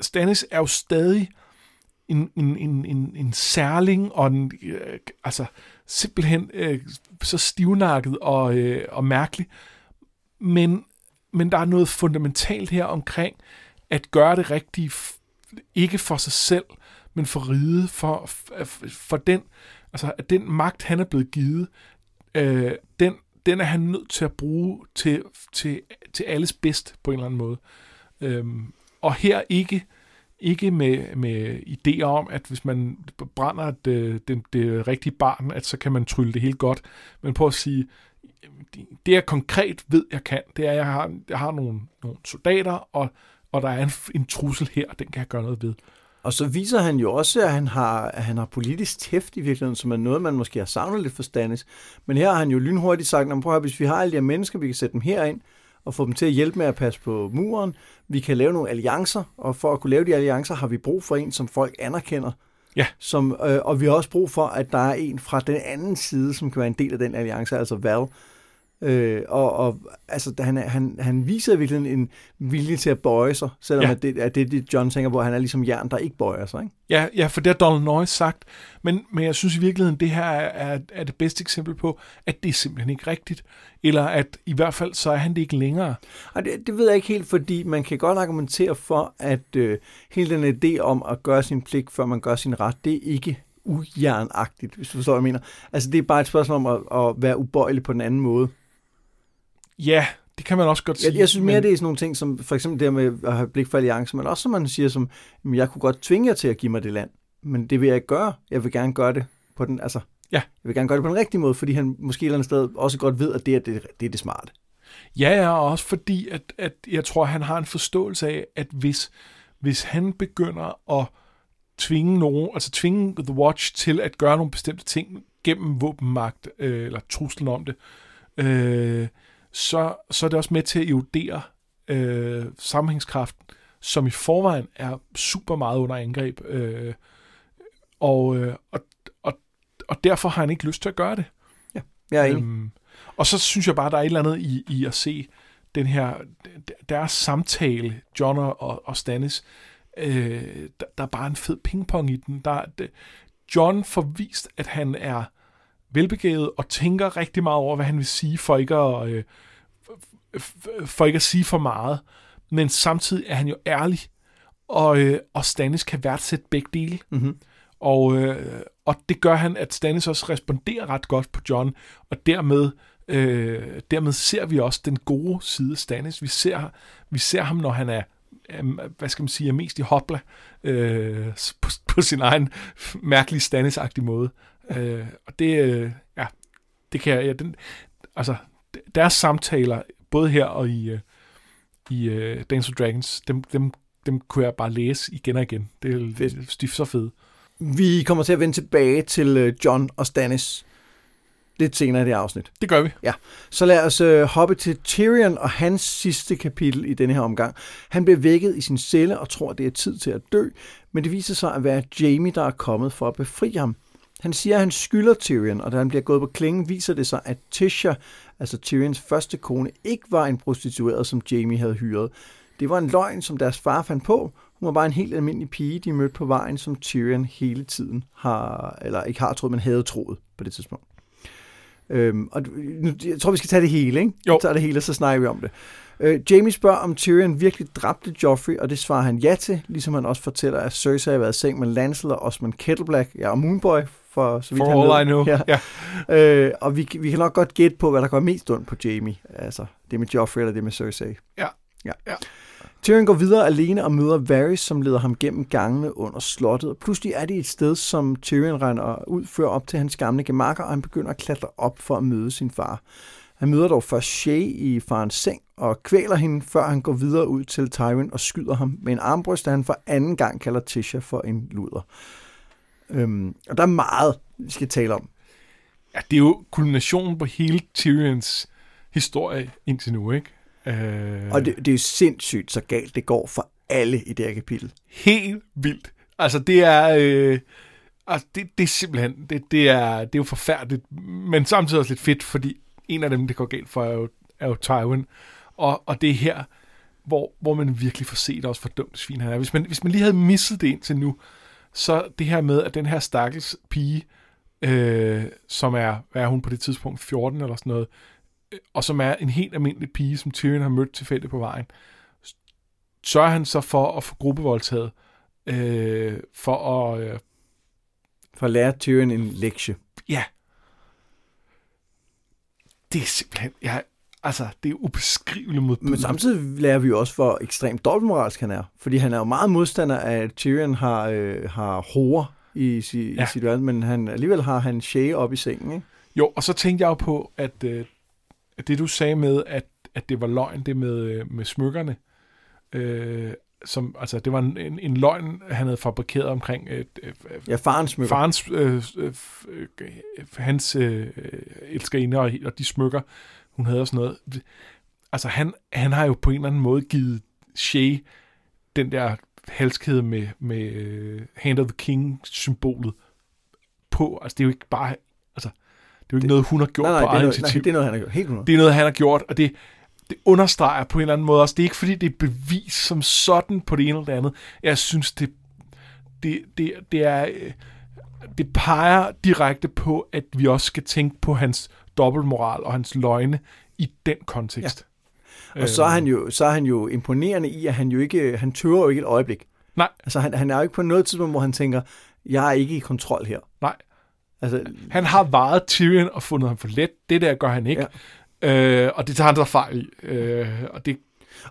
Stannis er jo stadig en, en, en, en, en særling, og en, øh, altså simpelthen øh, så stivnakket og, øh, og mærkelig. Men, men der er noget fundamentalt her omkring at gøre det rigtige, ikke for sig selv, men for riget, for, for den, altså at den magt, han er blevet givet, øh, den, den er han nødt til at bruge til, til, til alles bedst på en eller anden måde. Øhm, og her ikke, ikke med, med idéer om, at hvis man brænder det, det, det rigtige barn, at så kan man trylle det helt godt, men på at sige, det jeg konkret ved, jeg kan, det er, at jeg har, jeg har nogle, nogle soldater, og, og der er en, en trussel her, og den kan jeg gøre noget ved. Og så viser han jo også, at han har, at han har politisk tæft i virkeligheden, som er noget, man måske har savnet lidt for Stannis. Men her har han jo lynhurtigt sagt, prøv at høre, hvis vi har alle de her mennesker, vi kan sætte dem herind, og få dem til at hjælpe med at passe på muren. Vi kan lave nogle alliancer, og for at kunne lave de alliancer, har vi brug for en, som folk anerkender. Ja. Som, øh, og vi har også brug for, at der er en fra den anden side, som kan være en del af den alliance, altså Val. Øh, og, og altså, han, han, han viser virkelig en vilje til at bøje sig, selvom ja. at det er det, det, John tænker på, han er ligesom jern, der ikke bøjer sig. Ikke? Ja, ja, for det har Donald Noyes sagt. Men, men jeg synes i virkeligheden, det her er, er, er det bedste eksempel på, at det er simpelthen ikke rigtigt. Eller at i hvert fald, så er han det ikke længere. Og det, det ved jeg ikke helt, fordi man kan godt argumentere for, at øh, hele den idé om at gøre sin pligt, før man gør sin ret, det er ikke ujernagtigt, hvis du forstår, hvad jeg mener. Altså, det er bare et spørgsmål om at, at være ubøjelig på den anden måde. Ja, det kan man også godt sige. Jeg, jeg synes mere, men... det er sådan nogle ting, som for eksempel det med at have blik for alliance, men også som man siger, som jeg kunne godt tvinge jer til at give mig det land, men det vil jeg ikke gøre. Jeg vil gerne gøre det på den, altså, ja. jeg vil gerne gøre det på den rigtige måde, fordi han måske et eller andet sted også godt ved, at det er det, det, er det smarte. Ja, ja, og også fordi, at, at jeg tror, han har en forståelse af, at hvis, hvis han begynder at tvinge nogen, altså tvinge The Watch til at gøre nogle bestemte ting gennem våbenmagt, øh, eller truslen om det, øh, Så, så er det også med til at erodere øh, sammenhængskraften, som i forvejen er super meget under angreb. Øh, og, øh, og, og, og derfor har han ikke lyst til at gøre det. Ja, jeg er øhm, og så synes jeg bare, der er et eller andet i, i at se den her, deres samtale, Jon og, og Stannis, Øh, der, der er bare en fed pingpong i den. Der, det, John får vist, at han er velbegavet og tænker rigtig meget over, hvad han vil sige, for ikke at, øh, for ikke at sige for meget. Men samtidig er han jo ærlig, og, øh, og Stannis kan værdsætte begge dele. Mm-hmm. Og, øh, og det gør han, at Stannis også responderer ret godt på John, og dermed, øh, dermed ser vi også den gode side af Stannis. Vi ser, vi ser ham, når han er, hvad skal man sige, er mest i hopla øh, på, på sin egen mærkelige Stannis-agtige måde. Øh, og det, øh, ja, det kan jeg, ja, den, altså, deres samtaler, både her og i, øh, i øh, Dance of Dragons, dem, dem, dem kunne jeg bare læse igen og igen. Det er fedt. Stift så fedt. Vi kommer til at vende tilbage til John og Stannis lidt senere i det afsnit. Det gør vi. Ja. Så lad os øh, hoppe til Tyrion og hans sidste kapitel i denne her omgang. Han bliver vækket i sin celle og tror, det er tid til at dø, men det viser sig at være Jamie, der er kommet for at befri ham. Han siger, at han skylder Tyrion, og da han bliver gået på klingen, viser det sig, at Tysha, altså Tyrions første kone, ikke var en prostitueret, som Jamie havde hyret. Det var en løgn, som deres far fandt på. Hun var bare en helt almindelig pige, de mødte på vejen, som Tyrion hele tiden har, eller ikke har troet, men havde troet på det tidspunkt. Øhm, og nu, jeg tror, vi skal tage det hele, ikke? Jo. Tage det hele, så snakker vi om det. Øh, Jamie spørger, om Tyrion virkelig dræbte Joffrey, og det svarer han ja til, ligesom han også fortæller, at Cersei har været i seng med Lancel og Osman Kettleblack, ja, og Moonboy, for så vidt for han all ved. I know. Ja. Yeah. Øh, og vi, vi kan nok godt gætte på, hvad der går mest ondt på Jamie, altså det med Joffrey eller det med Cersei. Ja. Ja. Ja. Tyrion går videre alene og møder Varys, som leder ham gennem gangene under slottet. Pludselig er det et sted, som Tyrion render ud, fører op til hans gamle gemakker, og han begynder at klatre op for at møde sin far. Han møder dog først Shae i farens seng og kvæler hende, før han går videre ud til Tywin og skyder ham med en armbrøst, da han for anden gang kalder Tysha for en luder. Øhm, og der er meget, vi skal tale om. Ja, det er jo kulminationen på hele Tyrions historie indtil nu, ikke? Øh... Og det, det er jo sindssygt, så galt det går for alle i det her kapitel. Helt vildt. Altså, det er... Øh... Altså, det, det er simpelthen... Det, det, er, det er jo forfærdeligt, men samtidig også lidt fedt, fordi en af dem, det går galt for, er jo, er jo Tywin. Og, og det er her, hvor, hvor man virkelig får set også, hvor dumt svin han er. Hvis man, hvis man lige havde misset det indtil nu, så det her med, at den her stakkels pige, øh, som er... Hvad er hun på det tidspunkt? fjorten eller sådan noget... og som er en helt almindelig pige, som Tyrion har mødt tilfældigt på vejen, sørger han så for at få gruppevoldtaget, øh, for at... Øh... For at lære Tyrion en lektie. Ja. Det er simpelthen... Ja, altså, det er ubeskriveligt modbydeligt. Men samtidig lærer vi jo også, hvor ekstremt dobbeltmoralsk han er. Fordi han er jo meget modstander af, at Tyrion har, øh, har hore i, si, ja. i sit verden, men han, alligevel har han Shae op i sengen, ikke? Jo, og så tænkte jeg jo på, at... Øh, det du sagde med, at, at det var løgn, det med, med smykkerne, øh, som, altså det var en, en, en løgn, han havde fabrikeret omkring øh, øh, ja, farens smykker. Farens, øh, øh, øh, hans øh, elskerinde og, og de smykker, hun havde og sådan noget. Altså han, han har jo på en eller anden måde givet Shae den der halskæde med, med uh, Hand of the King-symbolet på. Altså det er jo ikke bare... Altså, Det er jo ikke det, noget, hun har gjort nej, nej, på eget initiativ. Det er noget, han har gjort. Helt det er noget, han har gjort, og det, det understreger på en eller anden måde også. Det er ikke, fordi det er bevis som sådan på det ene eller det andet. Jeg synes, det, det, det, det, er, det peger direkte på, at vi også skal tænke på hans dobbeltmoral og hans løgne i den kontekst. Ja. Og øh. så, er han jo, så er han jo imponerende i, at han jo ikke, han tøver jo ikke et øjeblik. Nej. Altså, han, han er jo ikke på noget tidspunkt, hvor han tænker, jeg er ikke i kontrol her. Nej. Altså, han har varet Tyrion og fundet ham for let. Det der gør han ikke. Ja. Øh, og det tager han sig fejl i. Øh, og, det...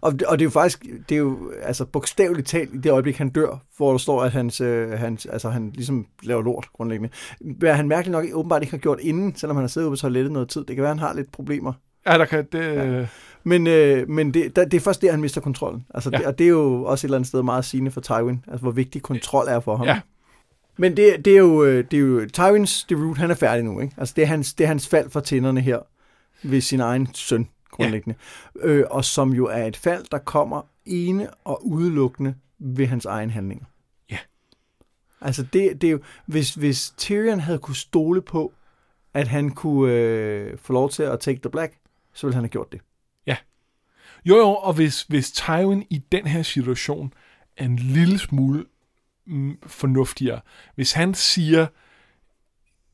Og, og det er jo faktisk, det er jo altså bogstaveligt talt i det øjeblik, han dør, hvor der står, at hans, øh, hans, altså, han ligesom laver lort grundlæggende. Hvad han mærkeligt nok åbenbart ikke har gjort inden, selvom han har siddet ude på toilettet noget tid. Det kan være, han har lidt problemer. Ja, der kan det... Ja. Men, øh, men det, der, det er først der, han mister kontrollen. Altså, ja. det, og det er jo også et eller andet sted meget sigende for Tywin, altså hvor vigtig kontrol er for ham. Ja. Men det, det, er jo, det er jo Tywins route, han er færdig nu, ikke? Altså det er hans, det er hans fald fra tænderne her ved sin egen søn, grundlæggende. Ja. Øh, og som jo er et fald, der kommer ene og udelukkende ved hans egen handlinger. Ja. Altså det, det er jo, hvis, hvis Tyrion havde kunne stole på, at han kunne øh, få lov til at take the black, så ville han have gjort det. Ja. Jo, jo, og hvis, hvis Tywin i den her situation en lille smule mm, fornuftigere. Hvis han siger,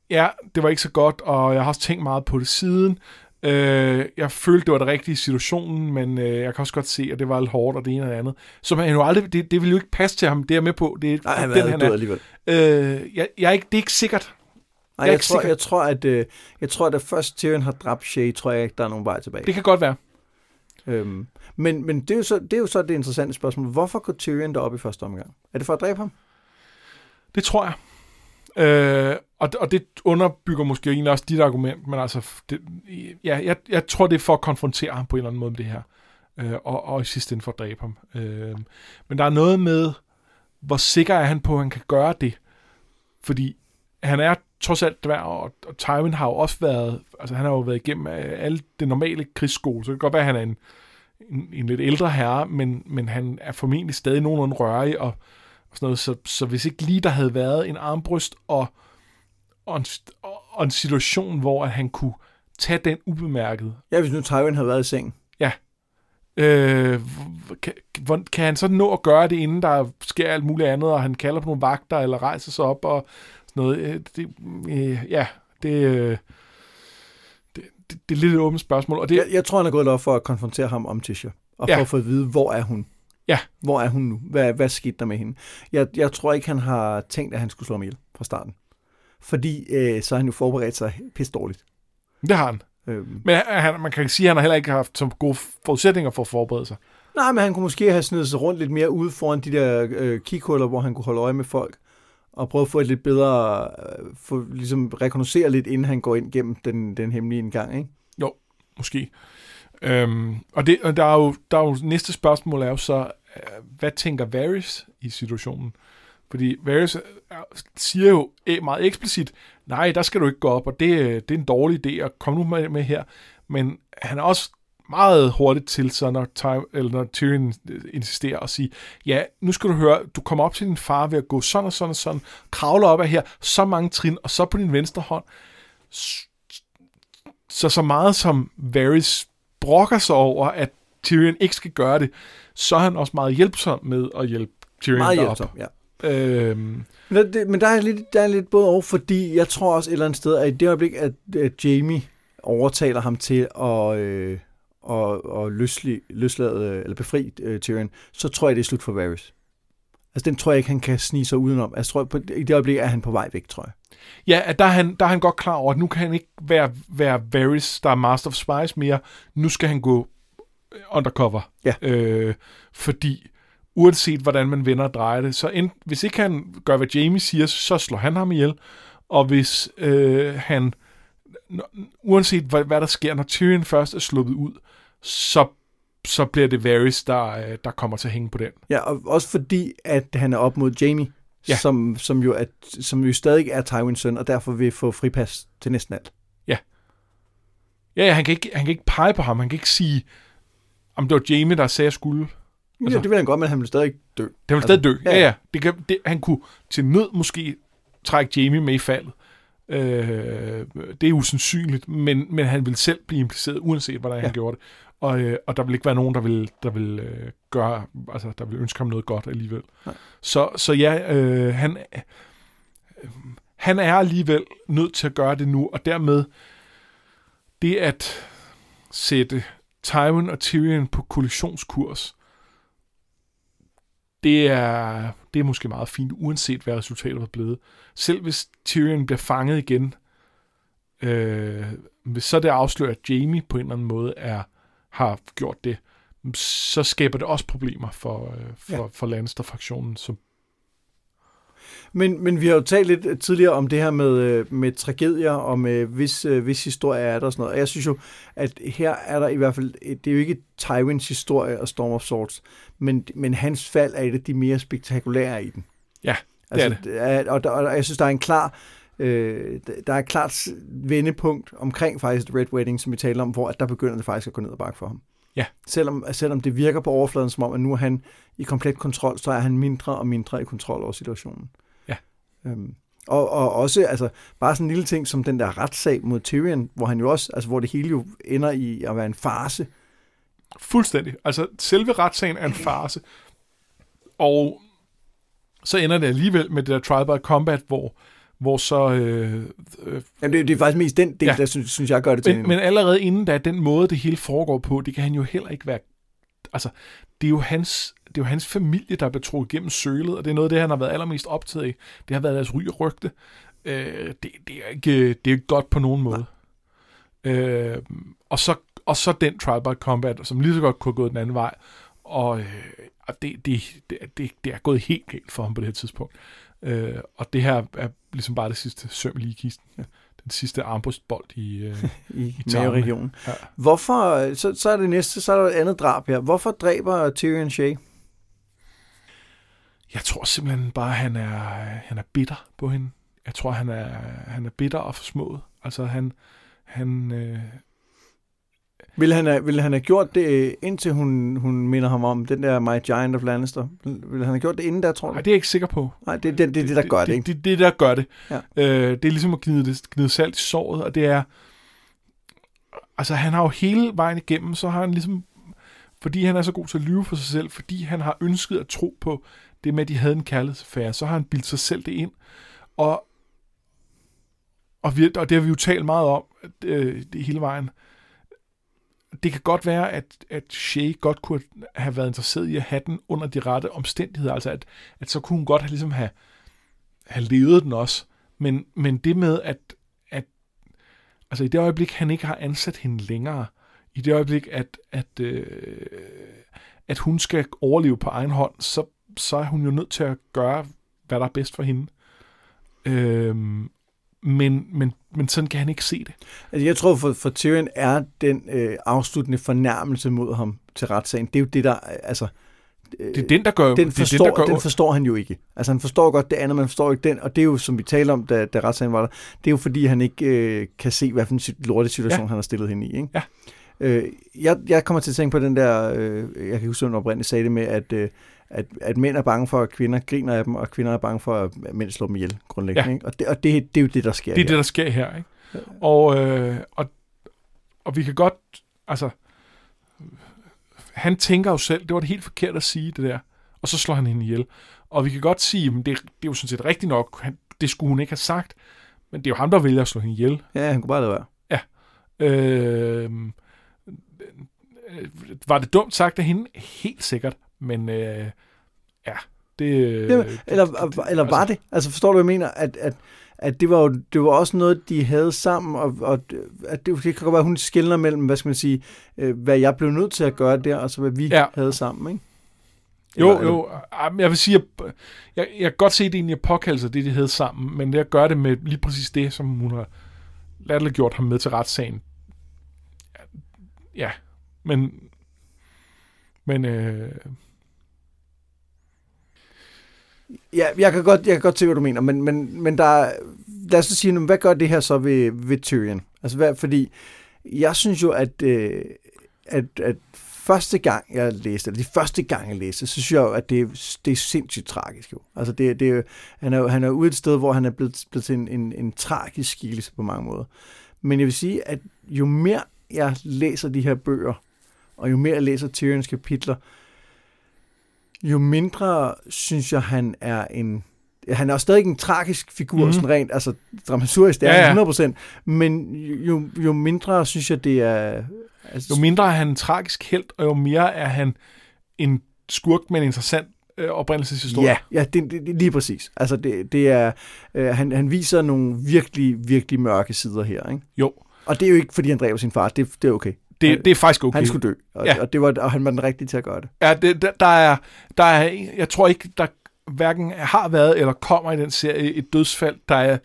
ja, det var ikke så godt, og jeg har også tænkt meget på det siden. Øh, jeg følte, det var det rigtige i situationen, men øh, jeg kan også godt se, at det var lidt hårdt, og det ene og det andet. Så man jo aldrig, det, det ville jo ikke passe til ham, det er med på. Det er, nej, han den, han er alligevel. Øh, jeg, jeg er ikke, det er ikke sikkert. Nej, jeg, jeg, tror, jeg tror, at øh, jeg tror, at da først Tyrion har dræbt Shae, tror jeg ikke, der er nogen vej tilbage. Det kan godt være. Øhm, men men det, er jo så, det er jo så det interessante spørgsmål. Hvorfor går Tyrion derop i første omgang? Er det for at dræbe ham? Det tror jeg. Øh, og, og det underbygger måske egentlig også dit argument, men altså, det, ja, jeg, jeg tror, det er for at konfrontere ham på en eller anden måde med det her. Øh, og, og i sidste ende for at dræbe ham. Øh, men der er noget med, hvor sikker er han på, at han kan gøre det? Fordi han er trods alt dværg, og, og Tywin har jo også været, altså han har jo været igennem alle det normale krigsskole, så det kan godt være, at han er en, en, en lidt ældre herre, men, men han er formentlig stadig nogenlunde rørig, og, og sådan noget, så, så hvis ikke lige der havde været en armbryst, og, og, en, og en situation, hvor at han kunne tage den ubemærket. Ja, hvis nu Tywin havde været i sengen. Ja. Øh, kan, kan han så nå at gøre det, inden der sker alt muligt andet, og han kalder på nogle vagter, eller rejser sig op, og noget, det, øh, ja, det, øh, det, det, det er lidt et åbent spørgsmål. Og det, jeg, jeg tror, han er gået op for at konfrontere ham om Tysha, og ja. for at få at vide, hvor er hun? Ja. Hvor er hun nu? Hvad, hvad skete der med hende? Jeg, jeg tror ikke, han har tænkt, at han skulle slå ham ihjel fra starten. Fordi øh, så har han jo forberedt sig pisse dårligt. Det har han. Øhm. Men han, man kan sige, at han har heller ikke haft så gode forudsætninger for at forberede sig. Nej, men han kunne måske have snedet sig rundt lidt mere ude foran de der øh, kighuller, hvor han kunne holde øje med folk. Og prøve at få et lidt bedre, for ligesom rekognoscere lidt, inden han går ind gennem den, den hemmelige indgang, ikke? Jo, måske. Øhm, og det, og der er jo, der er jo, næste spørgsmål er jo så, hvad tænker Varys i situationen? Fordi Varys siger jo meget eksplicit, nej, der skal du ikke gå op, og det, det er en dårlig idé at komme nu med, med her. Men han er også meget hurtigt til, så når, Ty- eller når Tyrion insisterer og siger, ja, nu skal du høre, du kommer op til din far ved at gå sådan og sådan og sådan, kravler op af her, så mange trin, og så på din venstre hånd. Så så meget som Varys brokker sig over, at Tyrion ikke skal gøre det, så er han også meget hjælpsom med at hjælpe Tyrion meget derop. Hjælpsom, ja. Øhm. Men, det, men der er lidt, der er lidt både over, fordi jeg tror også et eller andet sted, at i det øjeblik, at, at Jamie overtaler ham til at øh og, og løslig, løslade, eller befri uh, Tyrion, så tror jeg, det er slut for Varys. Altså, den tror jeg ikke, han kan snige sig udenom. Altså, tror jeg, på, i det øjeblik er han på vej væk, tror jeg. Ja, at der er han, der er han godt klar over, at nu kan han ikke være, være Varys, der er Master of Spies mere. Nu skal han gå undercover. Ja. Øh, fordi uanset, hvordan man vender og drejer det, så end, hvis ikke han gør, hvad Jamie siger, så slår han ham ihjel. Og hvis øh, han uanset hvad, hvad der sker, når Tyrion først er sluppet ud, så, så bliver det Varys, der, der kommer til at hænge på den. Ja, og også fordi, at han er op mod Jamie, ja. som, som, jo er, som jo stadig er Tywins søn, og derfor vil få fripas til næsten alt. Ja. Ja, ja, han kan ikke, han kan ikke pege på ham, han kan ikke sige, om det var Jamie, der sagde, at jeg skulle. Altså, ja, det vil han godt, men han vil stadig dø. Han vil altså, stadig dø, ja, ja. ja. Det kan, det, han kunne til nød måske trække Jamie med i faldet. Øh, det er usandsynligt, men, men han vil selv blive impliceret, uanset hvordan ja. han gjorde det. Og, øh, og der vil ikke være nogen, der vil, der vil øh, gøre, altså der vil ønske ham noget godt alligevel. Så, så ja, øh, han, øh, han er alligevel nødt til at gøre det nu, og dermed det at sætte Tywin og Tyrion på kollisionskurs, det er, det er måske meget fint, uanset hvad resultatet var blevet. Selv hvis Tyrion bliver fanget igen, øh, hvis så det afslører, at Jamie på en eller anden måde er, har gjort det, så skaber det også problemer for, for, ja. for Lannister-fraktionen. Som men, men vi har jo talt lidt tidligere om det her med, med tragedier og med vis, vis historie er der og sådan noget. Og jeg synes jo, at her er der i hvert fald, det er jo ikke Tywins historie og Storm of Swords, men, men hans fald er et af de mere spektakulære i den. Ja, det altså, er det. Og, der, og jeg synes, der er en klar, øh, der er et klart vendepunkt omkring faktisk The Red Wedding, som vi taler om, hvor at der begynder det faktisk at gå ned og bakke for ham. Ja. Selvom, selvom det virker på overfladen som om, at nu er han i komplet kontrol, så er han mindre og mindre i kontrol over situationen. Øhm, og, og også altså bare sådan en lille ting som den der retssag mod Tyrion, hvor han jo også altså hvor det hele jo ender i at være en farce. Fuldstændig. Altså selve retssagen er en farce. Og så ender det alligevel med det der Tribal Combat, hvor, hvor så... Øh, øh, Jamen, det, det er faktisk mest den del, ja. der synes, synes jeg gør det til. Men, men allerede inden da, den måde, det hele foregår på, det kan han jo heller ikke være... Altså, det er jo hans... Det er jo hans familie, der er betroet gennem sølet, og det er noget af det, han har været allermest optaget af. Det har været deres ry og rygte. Øh, det, det, er ikke, det er ikke godt på nogen måde. Øh, og, så, og så den Tribal Combat, som lige så godt kunne have gået den anden vej. Og øh, det, det, det, det, det er gået helt galt for ham på det her tidspunkt. Øh, og det her er ligesom bare det sidste søm lige i kisten. Ja. Den sidste armbrystbold i, øh, i, i maveregionen. Ja. Hvorfor, så, så er det næste, så er der et andet drab her. Hvorfor dræber Tyrion Shae? Jeg tror simpelthen bare, at han er, han er bitter på hende. Jeg tror, han er, han er bitter og forsmået. Altså, han... han øh... ville, han have, ville han have gjort det, indtil hun, hun minder ham om den der My Giant of Lannister? Ville han have gjort det inden der, tror du? Nej, det er jeg ikke sikker på. Nej, det er det, det, det, der gør det, det, ikke? Det er det, der gør det. Ja. Øh, det er ligesom at gnide, det, gnide salt i såret, og det er... Altså, han har jo hele vejen igennem, så har han ligesom... Fordi han er så god til at lyve for sig selv, fordi han har ønsket at tro på... Det med, at de havde en kærlighedsaffære, så har han bildt sig selv det ind. Og, og, vi, og det har vi jo talt meget om øh, det hele vejen. Det kan godt være, at, at Shae godt kunne have været interesseret i at have den under de rette omstændigheder. Altså, at, at så kunne hun godt have, ligesom have, have levet den også. Men, men det med, at, at altså, i det øjeblik, han ikke har ansat hende længere, i det øjeblik, at, at, øh, at hun skal overleve på egen hånd, så så er hun jo nødt til at gøre, hvad der er bedst for hende. Øhm, men, men, men sådan kan han ikke se det. Altså, jeg tror, for, for Tyrion er den øh, afsluttende fornærmelse mod ham til retssagen. Det er jo det, der... Altså, øh, det er den, der gør... Den forstår, den, der gør den forstår han jo ikke. Altså, han forstår godt det andet, men han forstår ikke den. Og det er jo, som vi talte om, da, da retssagen var der, det er jo, fordi han ikke øh, kan se, hvad for en lortesituation, ja. han har stillet hende i. Ikke? Ja. Øh, jeg, jeg kommer til at tænke på den der... Øh, jeg kan huske, at hun oprindeligt sagde det med, at... Øh, At, at mænd er bange for, at kvinder griner af dem, og kvinder er bange for, at mænd slår dem ihjel, grundlæggende. Ja. Ikke? Og, det, og det, det er jo det, der sker her. Det er her. det, der sker her. Ikke? Ja. Og, øh, og, og vi kan godt... Altså, han tænker jo selv, det var det helt forkert at sige det der, og så slår han hende ihjel. Og vi kan godt sige, at det, det er jo sådan set rigtigt nok, han, det skulle hun ikke have sagt, men det er jo ham, der vælger at slå hende ihjel. Ja, han kunne bare lade være. Ja. Øh, var det dumt sagt af hende? Helt sikkert. Men øh, ja, det... Eller, det, eller, eller var det? Altså, forstår du, hvad jeg mener? At, at, at det, var jo, det var også noget, de havde sammen, og, og at det, det kan godt være, at hun skelner mellem, hvad skal man sige, øh, hvad jeg blev nødt til at gøre der, og så hvad vi ja. havde sammen, ikke? Eller, jo, eller? jo. Jeg vil sige, jeg, jeg, jeg kan godt se det egentlig at påkalde sig, det de havde sammen, men det at gøre det med lige præcis det, som hun har latterligt gjort ham med til retssagen. Ja, men... Men... Øh, Ja, jeg kan godt, jeg kan godt se, hvad du mener, men, men, men der er, lad os sige, hvad gør det her så ved, ved Tyrion? Altså, hvad, fordi jeg synes jo, at, øh, at, at første gang, jeg læste, eller de første gang, jeg læste, så synes jeg jo, at det, det er sindssygt tragisk jo. Altså, det, det, han, er, han er ude et sted, hvor han er blevet, blevet til en, en, en tragisk skikkelse på mange måder. Men jeg vil sige, at jo mere jeg læser de her bøger, og jo mere jeg læser Tyrions kapitler, jo mindre synes jeg, han er en... Han er jo stadig en tragisk figur, mm. sådan rent, altså dramaturgisk, det er ja, ja. hundrede procent, men jo, jo mindre synes jeg, det er... Altså, jo mindre er han en tragisk helt, og jo mere er han en skurk med en interessant øh, oprindelseshistorie. Ja, ja det, det, lige præcis. Altså, det, det er... Øh, han, han viser nogle virkelig, virkelig mørke sider her, ikke? Jo. Og det er jo ikke, fordi han dræber sin far. Det, det er okay. Det, det er faktisk okay. Han skulle dø, og, ja. og, det var, og han var den rigtige til at gøre det. Ja, det, der, der, er, der er, jeg tror ikke, der hverken har været eller kommer i den serie et dødsfald, der er,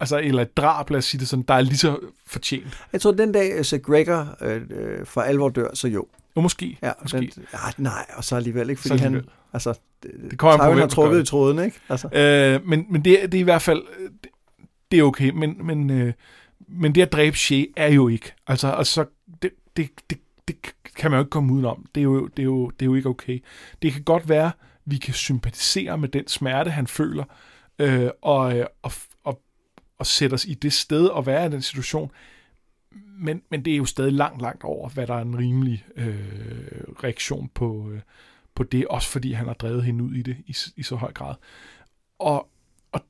altså, eller et drab, lad os sige det sådan, der er lige så fortjent. Jeg tror, den dag, så Gregor øh, for alvor dør, så jo. Jo, måske. Ja, måske. Den, ja, nej, og så alligevel ikke, fordi alligevel. han... Altså, det kommer Tywin har trukket i tråden, ikke? Altså. Øh, men men det, det er i hvert fald... Det, det er okay, men... men øh, Men det at dræbe Shae er jo ikke. Altså, altså det, det, det, det kan man jo ikke komme udenom. Det er jo, det, er jo, det er jo ikke okay. Det kan godt være, vi kan sympatisere med den smerte, han føler, øh, og, og, og, og sætte os i det sted og være i den situation. Men, men det er jo stadig langt, langt over, hvad der er en rimelig øh, reaktion på, øh, på det, også fordi han har drevet hende ud i det i, i så høj grad. Og, og,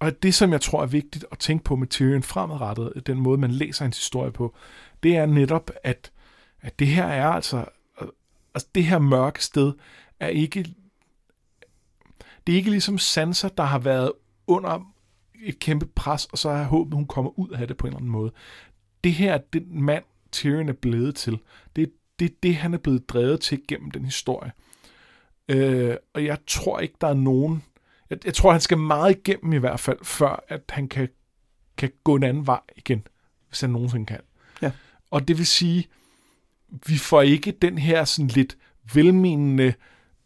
og det, som jeg tror er vigtigt at tænke på med Tyrion fremadrettet, den måde, man læser hans historie på, det er netop, at, at det her er altså, altså, det her mørke sted er ikke, det er ikke ligesom Sansa, der har været under et kæmpe pres, og så har jeg håbet, at hun kommer ud af det på en eller anden måde. Det her, den mand, Tyrion er blevet til, det er det, er det han er blevet drevet til gennem den historie. Øh, og jeg tror ikke, der er nogen... Jeg, jeg tror, han skal meget igennem i hvert fald, før at han kan, kan gå en anden vej igen, hvis han nogensinde kan. Ja. Og det vil sige, vi får ikke den her sådan lidt velmenende,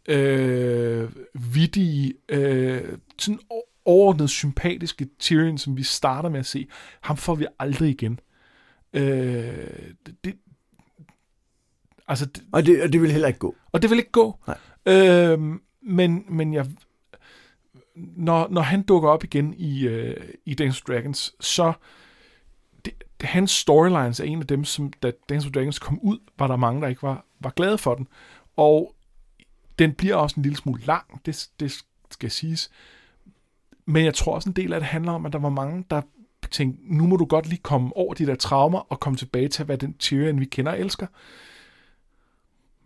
øh, vittige, øh, sådan overordnet sympatiske Tyrion, som vi starter med at se. Ham får vi aldrig igen. Øh, det, altså det, og, det, og det vil heller ikke gå. Og det vil ikke gå. Øh, men men jeg, når, når han dukker op igen i, øh, i Dance of Dragons, så det, hans storylines er en af dem, som da Dance of Dragons kom ud, var der mange, der ikke var, var glade for den. Og den bliver også en lille smule lang, det, det skal siges. Men jeg tror også en del af det handler om, at der var mange, der tænkte, nu må du godt lige komme over de der traumer og komme tilbage til at være den Tyrion, vi kender og elsker.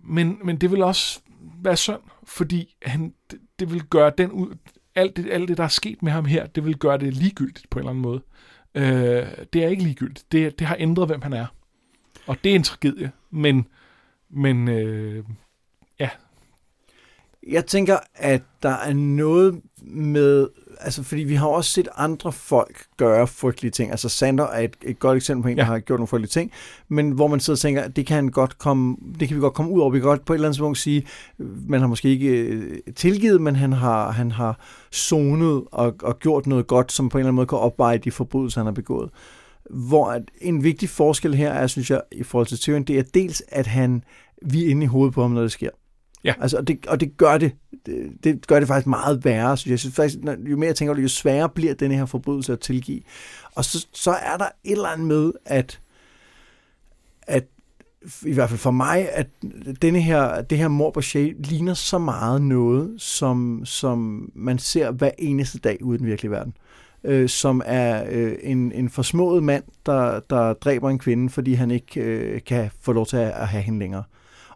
Men, men det vil også være synd, fordi han, det, det vil gøre den ud, alt det, alt det, der er sket med ham her, det vil gøre det ligegyldigt på en eller anden måde. Øh, det er ikke ligegyldigt. Det, det har ændret, hvem han er. Og det er en tragedie. Men, men øh, ja. Jeg tænker, at der er noget med... Altså, fordi vi har også set andre folk gøre frygtelige ting. Altså, Sandor er et, et godt eksempel på en, ja. Der har gjort nogle frygtelige ting, men hvor man sidder og tænker, at det kan, han godt komme, det kan vi godt komme ud over. Vi kan godt på et eller andet tidspunkt sige, man har måske ikke tilgivet, men han har, han har sonet og, og gjort noget godt, som på en eller anden måde kan opveje de forbrydelser, han har begået. Hvor en vigtig forskel her er, synes jeg, i forhold til Tyrion, det er dels, at han, vi er inde i hovedet på ham, når det sker. Ja. Altså, og, det, og det gør det, det, det gør det faktisk meget værre. Så jeg synes faktisk, når, jo mere jeg tænker, jo sværere bliver denne her forbrydelse at tilgive. Og så, så er der et eller andet med, at, at i hvert fald for mig, at denne her, det her mord på Shae ligner så meget noget, som, som man ser hver eneste dag ude i den virkelige verden. Øh, som er øh, en, en forsmået mand, der, der dræber en kvinde, fordi han ikke øh, kan få lov til at, at have hende længere.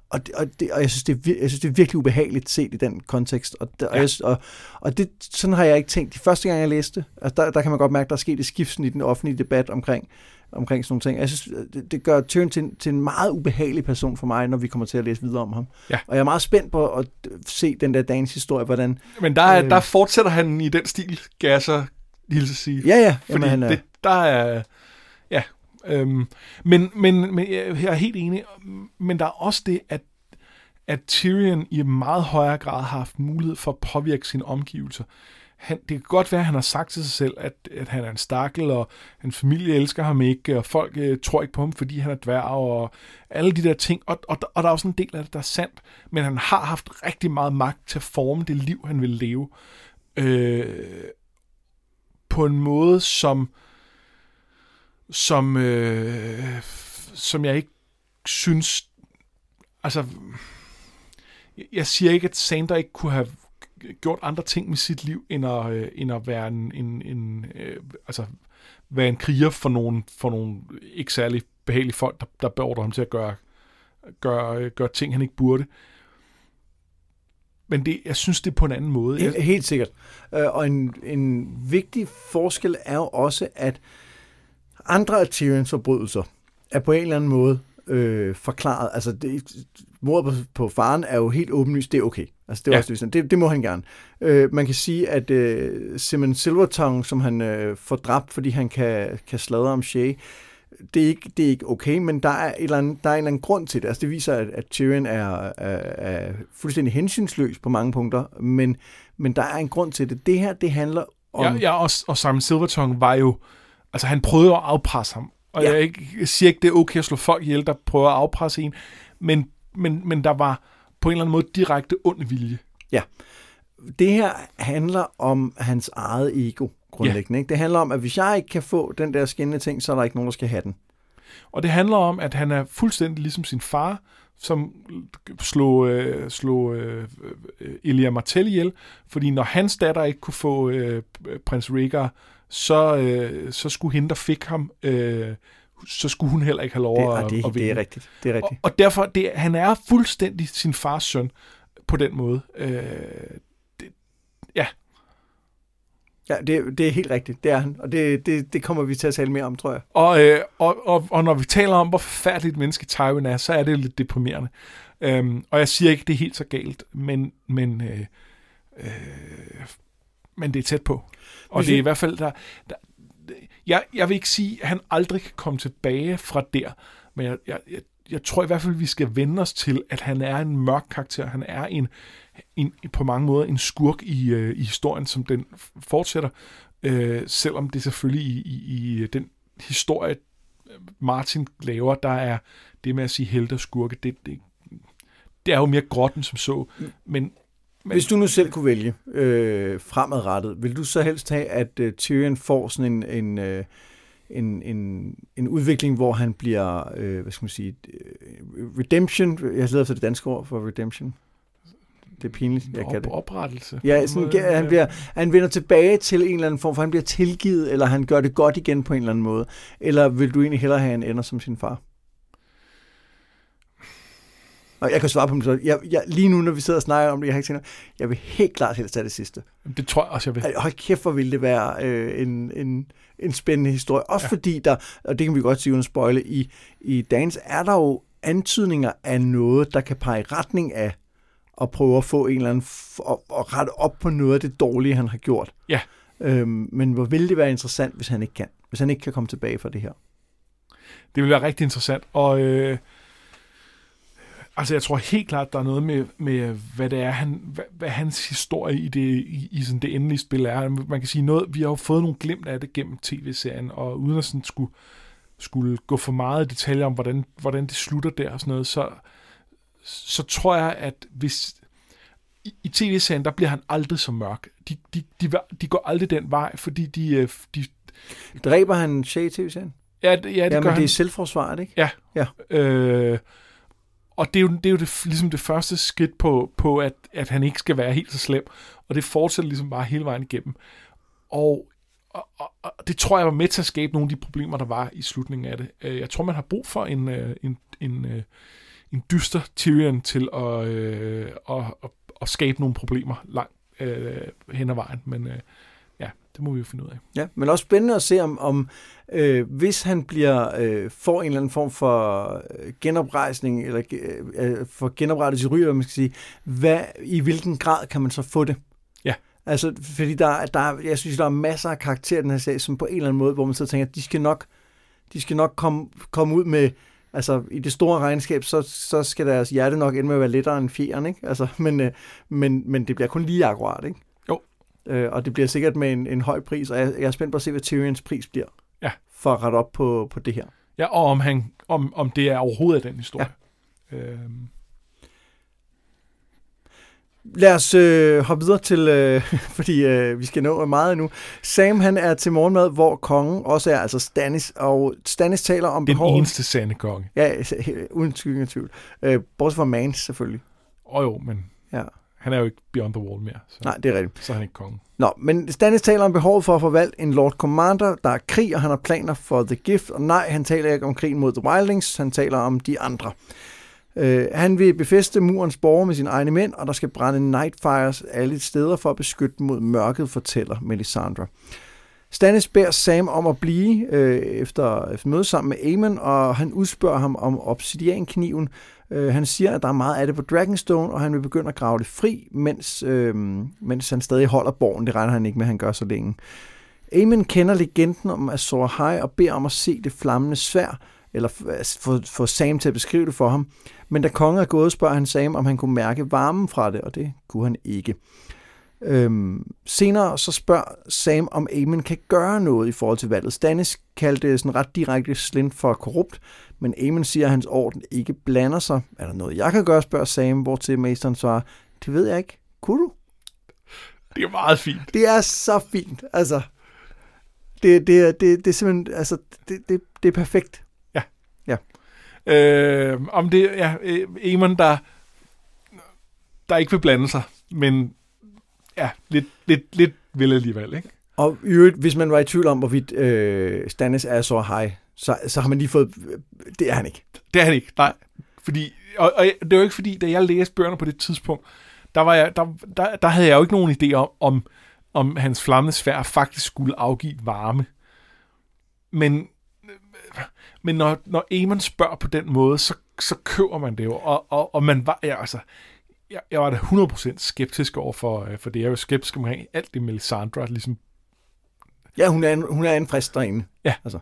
Og, det, og, det, og jeg, synes, det er, jeg synes, det er virkelig ubehageligt set i den kontekst. Og, der, ja. og, jeg, og, og det, sådan har jeg ikke tænkt de første gang, jeg læste. Altså der, der kan man godt mærke, at der er sket et skiften i den offentlige debat omkring, omkring sådan nogle ting. Og jeg synes, det, det gør Tyrion til, til en meget ubehagelig person for mig, når vi kommer til at læse videre om ham. Ja. Og jeg er meget spændt på at se den der dagens historie, hvordan... Men der, øh, der fortsætter han i den stil, kan jeg så hilse sige. Ja, ja. Fordi jamen, han er... det, der er... Ja. Øhm, men, men, men jeg er helt enig, men der er også det, at, at Tyrion i meget højere grad har haft mulighed for at påvirke sine omgivelser. Han, det kan godt være, at han har sagt til sig selv, at, at han er en stakkel, og hans familie elsker ham ikke, og folk øh, tror ikke på ham, fordi han er dværg, og alle de der ting. Og, og, og der er også en del af det, der er sandt, men han har haft rigtig meget magt til at forme det liv, han vil leve. Øh, på en måde, som... som øh, som jeg ikke synes, altså jeg siger ikke, at Sandor ikke kunne have gjort andre ting med sit liv end at øh, end at være en en, en øh, altså være en kriger for nogle for nogle ikke særlig behagelige folk, der der beordrer ham til at gøre gøre gøre ting, han ikke burde. Men det, jeg synes, det er på en anden måde. Helt, helt sikkert. Og en en vigtig forskel er jo også, at andre af Tyrions forbrydelser er på en eller anden måde øh, forklaret. Altså, mordet på, på faren er jo helt åbenlyst, det er okay. Altså, det, er ja. Også, det, det må han gerne. Øh, man kan sige, at øh, Simon Silvertongue, som han øh, får dræbt, fordi han kan, kan sladre om Shae, det er, ikke, det er ikke okay, men der er, et eller andet, der er en eller anden grund til det. Altså, det viser, at, at Tyrion er, er, er fuldstændig hensynsløs på mange punkter, men, men der er en grund til det. Det her, det handler om... Ja, ja og, og Simon Silvertongue var jo... Altså, han prøvede at afpresse ham. Og ja. jeg, ikke, jeg siger ikke, det er okay at slå folk ihjel, der prøver at afpresse en. Men, men, men der var på en eller anden måde direkte ond vilje. Ja. Det her handler om hans eget ego, grundlæggende. Ja. Ikke? Det handler om, at hvis jeg ikke kan få den der skinnende ting, så er der ikke nogen, der skal have den. Og det handler om, at han er fuldstændig ligesom sin far, som slog, øh, slog øh, Ilia Martell ihjel, fordi når hans datter ikke kunne få øh, prins Rhaegar, så, øh, så skulle hende, der fik ham, øh, så skulle hun heller ikke have lov det, at, det, at vinde. Det er rigtigt. Det er rigtigt. Og, og derfor, det, han er fuldstændig sin fars søn på den måde. Øh, det, ja. Ja, det, det er helt rigtigt. Det er han. Og det, det, det kommer vi til at tale mere om, tror jeg. Og, øh, og, og, og når vi taler om, hvor forfærdeligt menneske Tywin er, så er det lidt deprimerende. Øhm, og jeg siger ikke, det er helt så galt, men, men, øh, øh, men det er tæt på. Og det er i hvert fald, der... der jeg, jeg vil ikke sige, at han aldrig kan komme tilbage fra der, men jeg, jeg, jeg tror i hvert fald, vi skal vende os til, at han er en mørk karakter. Han er en... En, på mange måder en skurk i, øh, i historien, som den fortsætter, øh, selvom det selvfølgelig i, i, i den historie, Martin laver, der er det med at sige helte og skurke, det, det, det er jo mere grotten som så. Men, men... Hvis du nu selv kunne vælge øh, fremadrettet, vil du så helst have, at øh, Tyrion får sådan en, en, øh, en, en, en udvikling, hvor han bliver, øh, hvad skal man sige, redemption, jeg leder efter det danske ord for redemption, det er pinligt, jeg op- kan det. Oprettelse. Ja, sådan, han, bliver, han vender tilbage til en eller anden form, for han bliver tilgivet, eller han gør det godt igen på en eller anden måde. Eller vil du egentlig hellere have, en ender som sin far? Og jeg kan svare på dem så. Jeg, jeg, lige nu, når vi sidder og snakker om det, jeg har ikke tænkt noget. Jeg vil helt klart helst have det sidste. Det tror jeg også, jeg vil. Hold kæft, hvor ville det være øh, en, en, en spændende historie. Også ja. Fordi der, og det kan vi godt sige uden spoile, i, i dagens er der jo antydninger af noget, der kan pege i retning af og prøve at få en eller anden, og f- rette op på noget af det dårlige, han har gjort. Ja. Øhm, men hvor ville det være interessant, hvis han ikke kan? Hvis han ikke kan komme tilbage fra det her? Det vil være rigtig interessant, og øh, altså jeg tror helt klart, der er noget med, med hvad det er, han, hvad, hvad hans historie i det, i, i sådan det endelige spil er. Man kan sige noget, vi har jo fået nogle glimt af det gennem tv-serien, og uden at sådan skulle, skulle gå for meget i detaljer om, hvordan, hvordan det slutter der og sådan noget, så så tror jeg, at hvis i, i tv-serien, der bliver han aldrig så mørk. De, de, de, de går aldrig den vej, fordi de... de dræber han Shae i tv-serien? Ja, det, ja, det ja, gør men han. Det er selvforsvaret, ikke? Ja. ja. Øh, og det er jo, det, er jo det, ligesom det første skridt på, på at, at han ikke skal være helt så slem. Og det fortsætter ligesom bare hele vejen igennem. Og, og, og, og det tror jeg var med til at skabe nogle af de problemer, der var i slutningen af det. Jeg tror, man har brug for en... en, en en dyster Tyrion til at, øh, at, at, at skabe nogle problemer langt øh, hen ad vejen. Men øh, ja, det må vi jo finde ud af. Ja, men også spændende at se, om, om øh, hvis han bliver, øh, får en eller anden form for genoprejsning, eller øh, for genoprettet sit ry, eller man skal sige, hvad, i hvilken grad kan man så få det? Ja. Altså, fordi der, der, jeg synes, der er masser af karakterer i den her serie, som på en eller anden måde, hvor man så tænker, at de skal nok, de skal nok komme, komme ud med. Altså, i det store regnskab, så, så skal deres hjerte nok ende med at være lettere end fjeren, ikke? Altså, men, men, men det bliver kun lige akkurat, ikke? Jo. Øh, og det bliver sikkert med en, en høj pris, og jeg, jeg er spændt på at se, hvad Tyrions pris bliver. Ja. For at rette op på, på det her. Ja, og om, han, om, om det er overhovedet den historie. Ja. Øhm. Lad os øh, hoppe videre til, øh, fordi øh, vi skal nå meget endnu. Sam, han er til morgenmad, hvor kongen også er, altså Stannis, og Stannis taler om behovet. Den eneste sande konge. Ja, uden skyggen af tvivl. Øh, bortset fra Mans, selvfølgelig. Åh oh, jo, men ja. Han er jo ikke beyond the wall mere. Så, nej, det er rigtigt. Så er han ikke konge. Nå, men Stannis taler om behovet for at forvalte en Lord Commander, der er krig, og han har planer for The Gift, og nej, han taler ikke om krigen mod The Wildlings, han taler om de andre. Han vil befæste murens borger med sine egne mænd, og der skal brænde Nightfires alle steder for at beskytte mod mørket, fortæller Melisandre. Stannis beder Sam om at blive øh, efter et møde sammen med Eamon, og han udspørger ham om obsidiankniven. Øh, han siger, at der er meget af det på Dragonstone, og han vil begynde at grave det fri, mens, øh, mens han stadig holder borgen. Det regner han ikke med, at han gør så længe. Eamon kender legenden om Azor Ahai og beder om at se det flammende sværd, eller få Sam til at beskrive det for ham. Men da kongen er gået, spørger han Sam, om han kunne mærke varmen fra det, og det kunne han ikke. Øhm, senere så spørger Sam, om Eamon kan gøre noget i forhold til valget. Stannis kaldte sådan ret direkte Slynt for korrupt, men Eamon siger, at hans orden ikke blander sig. Er der noget, jeg kan gøre, spørger Sam, hvortil mesteren svarer, det ved jeg ikke. Kunne du? Det er meget fint. Det er så fint, altså. Det, det, det, det er simpelthen, altså, det, det, det er perfekt. Ja. Øh, om det ja, Eamon, der, der ikke vil blande sig, men ja, lidt, lidt, lidt vil alligevel, ikke? Og i øvrigt, hvis man var i tvivl om, hvorvidt øh, Stannis er så high, så, så har man lige fået... Det er han ikke. Det er han ikke, nej. Fordi, og, og det var jo ikke fordi, da jeg læste bøgerne på det tidspunkt, der, var jeg, der, der, der havde jeg jo ikke nogen idé om, om, om hans flammende sværd faktisk skulle afgive varme. Men, men når, når Eamon spørger på den måde, så, så køber man det jo. Og, og, og man var... Ja, altså, jeg, jeg var da hundrede procent skeptisk over for, for det. Jeg er jo skeptisk omkring alt det Melisandre, ligesom... Ja, hun er en, hun er en frist derinde. Ja. Altså.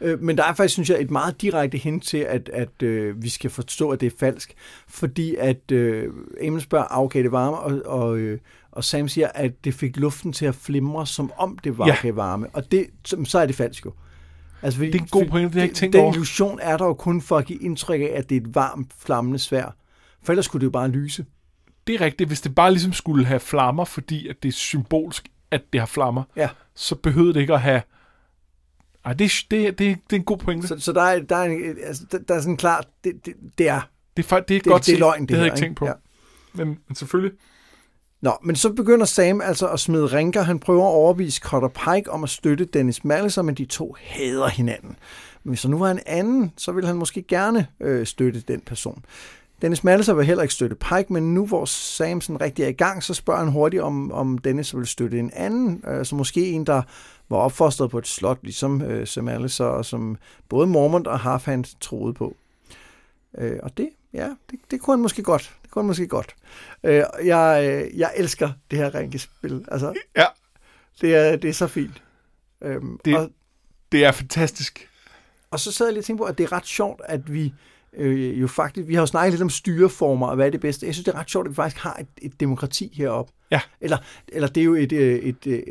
Øh, men der er faktisk, synes jeg, et meget direkte hint til, at, at øh, vi skal forstå, at det er falsk. Fordi at øh, Eamon spørger, okay, det varme, og, og, øh, og Sam siger, at det fik luften til at flimre, som om det var ja. varme. Og det, så er det falsk jo. Altså, fordi, det er en god pointe, det har jeg ikke tænkt over. Den illusion er der jo kun for at give indtryk af, at det er et varmt, flammende sværd. For ellers skulle det jo bare lyse. Det er rigtigt. Hvis det bare ligesom skulle have flammer, fordi at det er symbolsk, at det har flammer, ja. så behøvede det ikke at have... Ej, det, det, det, det er en god pointe. Så, så der, er, der, er en, altså, der, der er sådan klart, det, det, det er... Det er, det er, det, godt det er løgn, det, det havde jeg ikke tænkt på. Ja. Men, men selvfølgelig... Nå, men så begynder Sam altså at smide rinker. Han prøver at overbevise Cotter Pike om at støtte Denys Mallister, men de to hader hinanden. Men hvis der nu var en anden, så ville han måske gerne øh, støtte den person. Denys Mallister vil heller ikke støtte Pike, men nu hvor Sam sådan rigtig er i gang, så spørger han hurtigt, om, om Dennis vil støtte en anden. Øh, så måske en, der var opfostret på et slot, ligesom øh, Sam Mallister, og som både Mormont og Halfhand troede på. Øh, og det, ja, det, det kunne han måske godt. Det kunne han måske godt. Øh, jeg, jeg elsker det her rænkespil. Altså, ja. Det er, det er så fint. Øh, det, og, det er fantastisk. Og så sad jeg lige og tænkte på, at det er ret sjovt, at vi... Øh, jo faktisk, vi har jo snakket lidt om styreformer og hvad er det bedste. Jeg synes, det er ret sjovt, at vi faktisk har et, et demokrati heroppe. Ja. Eller, eller det er jo et, et, et, et,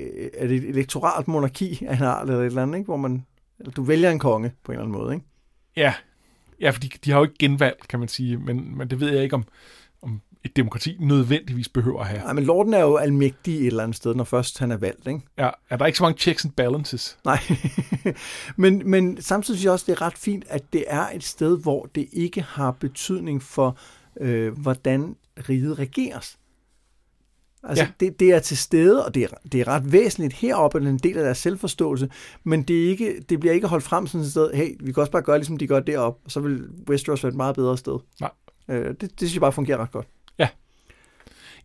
et elektoralt monarki af en art eller et eller andet, ikke? Hvor man, eller du vælger en konge på en eller anden måde, ikke? Ja, ja, for de, de har jo ikke genvalg, kan man sige, men, men det ved jeg ikke, om, om et demokrati nødvendigvis behøver at have. Nej, men lorden er jo almægtig et eller andet sted, når først han er valgt, ikke? Ja, er der ikke så mange checks and balances? Nej, men, men samtidig synes jeg også, det er ret fint, at det er et sted, hvor det ikke har betydning for, øh, hvordan riget regeres. Altså, ja. det, det er til stede, og det er, det er ret væsentligt heroppe, og det er en del af deres selvforståelse, men det, er ikke, det bliver ikke holdt frem sådan et sted, hey, vi kan også bare gøre, ligesom de gør deroppe, og så vil Westeros være et meget bedre sted. Nej. Øh, det, det synes jeg bare fungerer ret godt. Ja,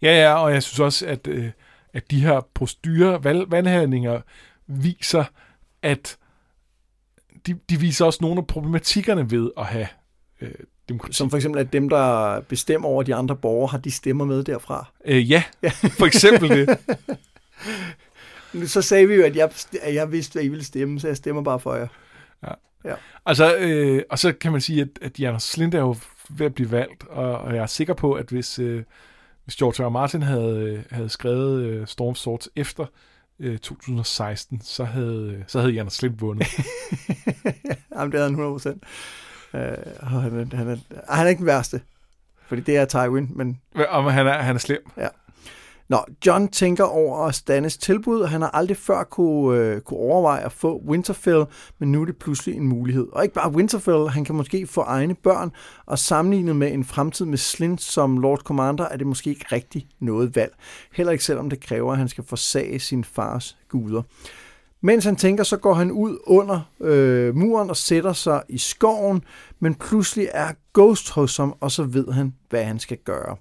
ja, ja, og jeg synes også, at, øh, at de her procedurer, valg, valghandlinger viser, at de, de viser også nogle af problematikkerne ved at have øh, demokrati. Som for eksempel, at dem, der bestemmer over de andre borgere, har de stemmer med derfra. Øh, ja, ja, for eksempel det. Så sagde vi jo, at jeg, at jeg vidste, hvad I ville stemme, så jeg stemmer bare for jer. Ja. Ja. Altså, øh, og så kan man sige, at, at Janos Slynt er jo ved at blive valgt, og, og jeg er sikker på, at hvis, øh, hvis George R. R. Martin havde, havde skrevet øh, Storm of Swords efter øh, to tusind og seksten, så havde, så havde Janos Slynt vundet. Jamen, det havde han hundrede procent. Øh, han, han, er, han er ikke den værste, fordi det er Tywin, men... Og han er, han er slem. Ja. Nå, John tænker over Stannis tilbud, og han har aldrig før kunne, øh, kunne overveje at få Winterfell, men nu er det pludselig en mulighed. Og ikke bare Winterfell, han kan måske få egne børn, og sammenlignet med en fremtid med Slynt som Lord Commander, er det måske ikke rigtig noget valg. Heller ikke selvom det kræver, at han skal forsage sin fars guder. Mens han tænker, så går han ud under øh, muren og sætter sig i skoven, men pludselig er Ghost hos ham, og så ved han, hvad han skal gøre.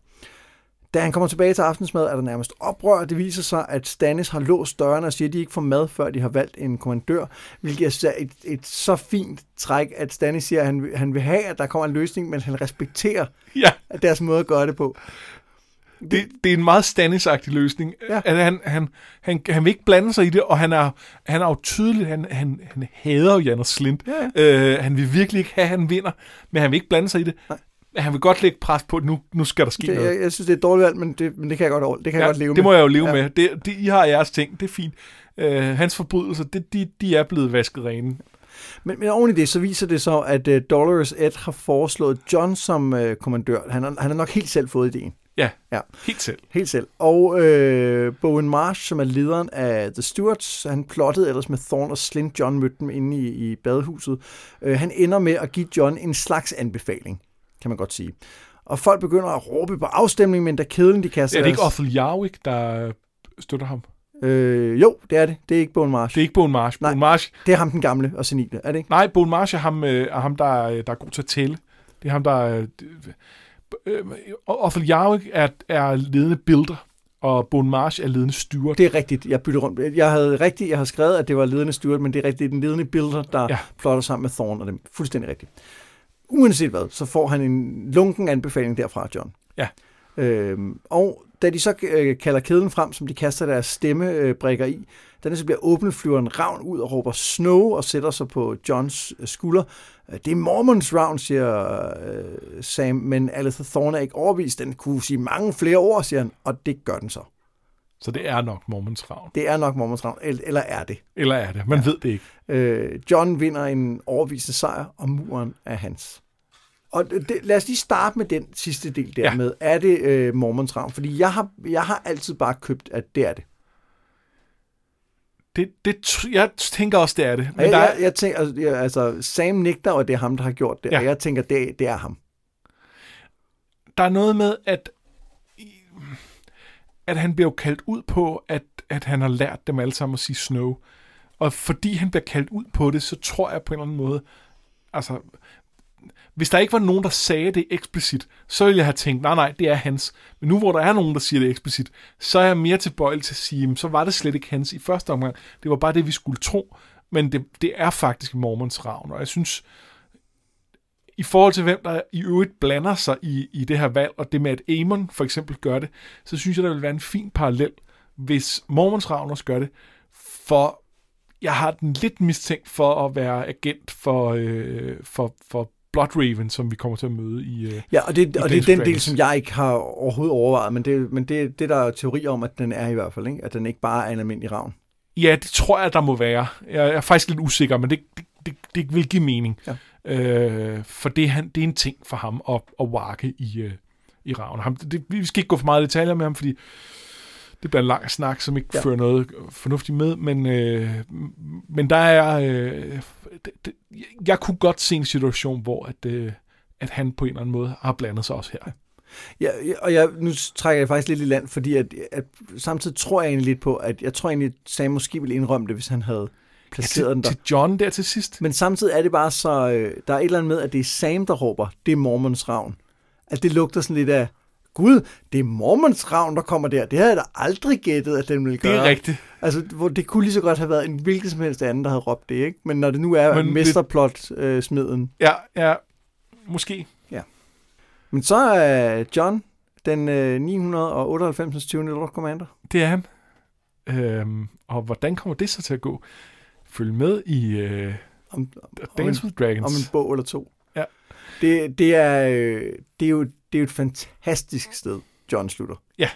Da han kommer tilbage til aftensmad, er der nærmest oprør. Det viser sig, at Stannis har låst dørene og siger, at de ikke får mad, før de har valgt en kommandør. Hvilket jeg synes er et, et så fint træk, at Stannis siger, at han, han vil have, at der kommer en løsning, men han respekterer ja. deres måde at gøre det på. Det, det, det er en meget Stannis-agtig løsning. Ja. At han, han, han, han vil ikke blande sig i det, og han er, han er jo tydelig, han, han, han hader jo Janos Slynt. Ja. Øh, han vil virkelig ikke have, at han vinder, men han vil ikke blande sig i det. Nej. Han vil godt lægge pres på, at nu, nu skal der ske det, noget. Jeg, jeg synes, det er et dårligt valg, men det, men det kan jeg godt, det kan ja, jeg godt leve det med. Det må jeg jo leve ja. med. Det, det, I har jeres ting, det er fint. Øh, hans forbrydelser, det, de, de er blevet vasket rene. Men, men oven i det, så viser det så, at uh, Dolores Ed har foreslået John som uh, kommandør. Han, han har nok helt selv fået idéen. Ja, ja, helt selv. Helt selv. Og øh, Bowen Marsh, som er lederen af The Stuarts, han plottede ellers med Thorn og Slynt. John mødte dem inde i, i badehuset. Øh, han ender med at give John en slags anbefaling, kan man godt sige. Og folk begynder at råbe på afstemning, men da kæden de kaster... Ja, det er deres... ikke Othel Jarwick, der støtter ham? Øh, jo, det er det. Det er ikke Bowen Marsh. Det er ikke Bowen Marsh. Nej, Bowen Marsh. Det er ham, den gamle og senile, er det ikke? Nej, Bowen Marsh er ham, øh, er ham der, der er god til at tælle. Det er ham, der... Øh, Othel Jarwick er, er ledende builder, og Bowen Marsh er ledende steward. Det er rigtigt, jeg bytter rundt. Jeg havde rigtigt, jeg havde skrevet, at det var ledende steward, men det er rigtigt, det er den ledende builder, der ja. plotter sammen med Thorn og dem. Fuldstændig rigtigt. Uanset hvad, så får han en lunken anbefaling derfra, John. Ja. Øhm, og da de så øh, kalder kæden frem, som de kaster deres stemmebrikker øh, i, da den så bliver åbnet, flyver en ravn ud og råber snow og sætter sig på Johns øh, skulder. Det er Mormons ravn, siger øh, Sam, men Aletha Thorn er ikke overbevist. Den kunne sige mange flere ord, siger han, og det gør den så. Så det er nok Mormons ravn. Det er nok Mormons ravn, eller, eller er det. Eller er det, man ja. ved det ikke. Øh, John vinder en overbevisende sejr, og muren er hans. Og det, lad os lige starte med den sidste del der ja. med, er det øh, Mormons ravn? Fordi jeg har, jeg har altid bare købt, at det er det. Det, det, jeg tænker også, det er det. Men jeg, der er... jeg, jeg tænker, altså, Sam nægter, og det er ham, der har gjort det, ja. og jeg tænker, det, det er ham. Der er noget med, at, at han bliver kaldt ud på, at, at han har lært dem alle sammen at sige snow. Og fordi han bliver kaldt ud på det, så tror jeg på en eller anden måde, altså, hvis der ikke var nogen, der sagde det eksplicit, så ville jeg have tænkt, nej, nej, det er hans. Men nu, hvor der er nogen, der siger det eksplicit, så er jeg mere tilbøjelig til at sige, så var det slet ikke hans i første omgang. Det var bare det, vi skulle tro. Men det, det er faktisk Mormons ravn. Og jeg synes, i forhold til hvem, der i øvrigt blander sig i, i det her valg, og det med, at Eamon for eksempel gør det, så synes jeg, der vil være en fin parallel, hvis Mormons ravn også gør det, for jeg har den lidt mistænkt for at være agent for, øh, for, for Bloodraven, som vi kommer til at møde i Ja, og det, og det er den del, som jeg ikke har overhovedet overvejet, men det, men det, det der er teori om, at den er i hvert fald, ikke? At den ikke bare er en almindelig ravn. Ja, det tror jeg, der må være. Jeg er faktisk lidt usikker, men det, det, det, det vil give mening. Ja. Øh, for det, han, det er en ting for ham at, at varke i, øh, i ravn. Ham, det, vi skal ikke gå for meget detaljer med ham, fordi det bliver en lang snak, som ikke ja. fører noget fornuftigt med, men, øh, men der er... Øh, det, det, jeg kunne godt se en situation, hvor at, øh, at han på en eller anden måde har blandet sig også her. Ja, og jeg, nu trækker jeg faktisk lidt i land, fordi at, at samtidig tror jeg egentlig lidt på, at jeg tror egentlig, at Sam måske ville indrømme det, hvis han havde placeret ja, til, den der. Til John der til sidst. Men samtidig er det bare så... Øh, der er et eller andet med, at det er Sam, der råber, det er Mormons ravn. At det lugter sådan lidt af... Gud, det er Mormons ravn, der kommer der. Det havde jeg da aldrig gættet, at den ville gøre. Det er rigtigt. Altså, hvor det kunne lige så godt have været en hvilken som helst anden, der havde råbt det, ikke? Men når det nu er mesterplot-smeden. Øh, ja, ja, måske. Ja. Men så er uh, John, den uh, ni hundrede og otteoghalvfems tyvende Lord Commander. Det er han. Øhm, og hvordan kommer det så til at gå? Følg med i uh, om, om, Dance of Dragons. Om en bog eller to. Ja. Det, det, er, øh, det er jo... Det er jo et fantastisk sted, John slutter. Ja.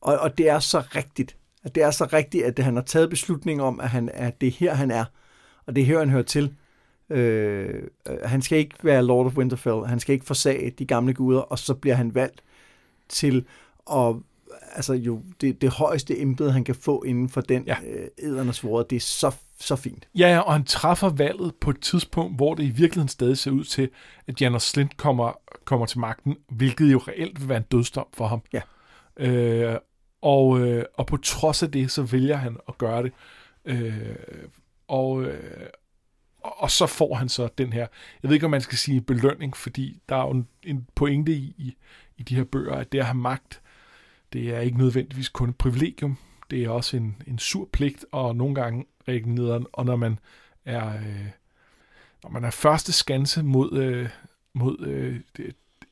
Og, og det er så rigtigt. At det er så rigtigt, at han har taget beslutningen om, at, han, at det er her, han er. Og det er her, han hører til. Øh, han skal ikke være Lord of Winterfell. Han skal ikke forsage de gamle guder. Og så bliver han valgt til at, altså jo, det, det højeste embede, han kan få inden for den ja. øh, eddernes svord. Det er så så fint. Ja, og han træffer valget på et tidspunkt, hvor det i virkeligheden stadig ser ud til, at Janos Slynt kommer, kommer til magten, hvilket jo reelt vil være en dødsdom for ham. Ja. Øh, og, øh, og på trods af det, så vælger han at gøre det. Øh, og, øh, og så får han så den her, jeg ved ikke, om man skal sige belønning, fordi der er jo en, en pointe i, i, i de her bøger, at det at have magt, det er ikke nødvendigvis kun et privilegium. Det er også en, en sur pligt, og nogle gange rækken nederen, og når man er øh, når man er første skanse mod, øh, mod øh,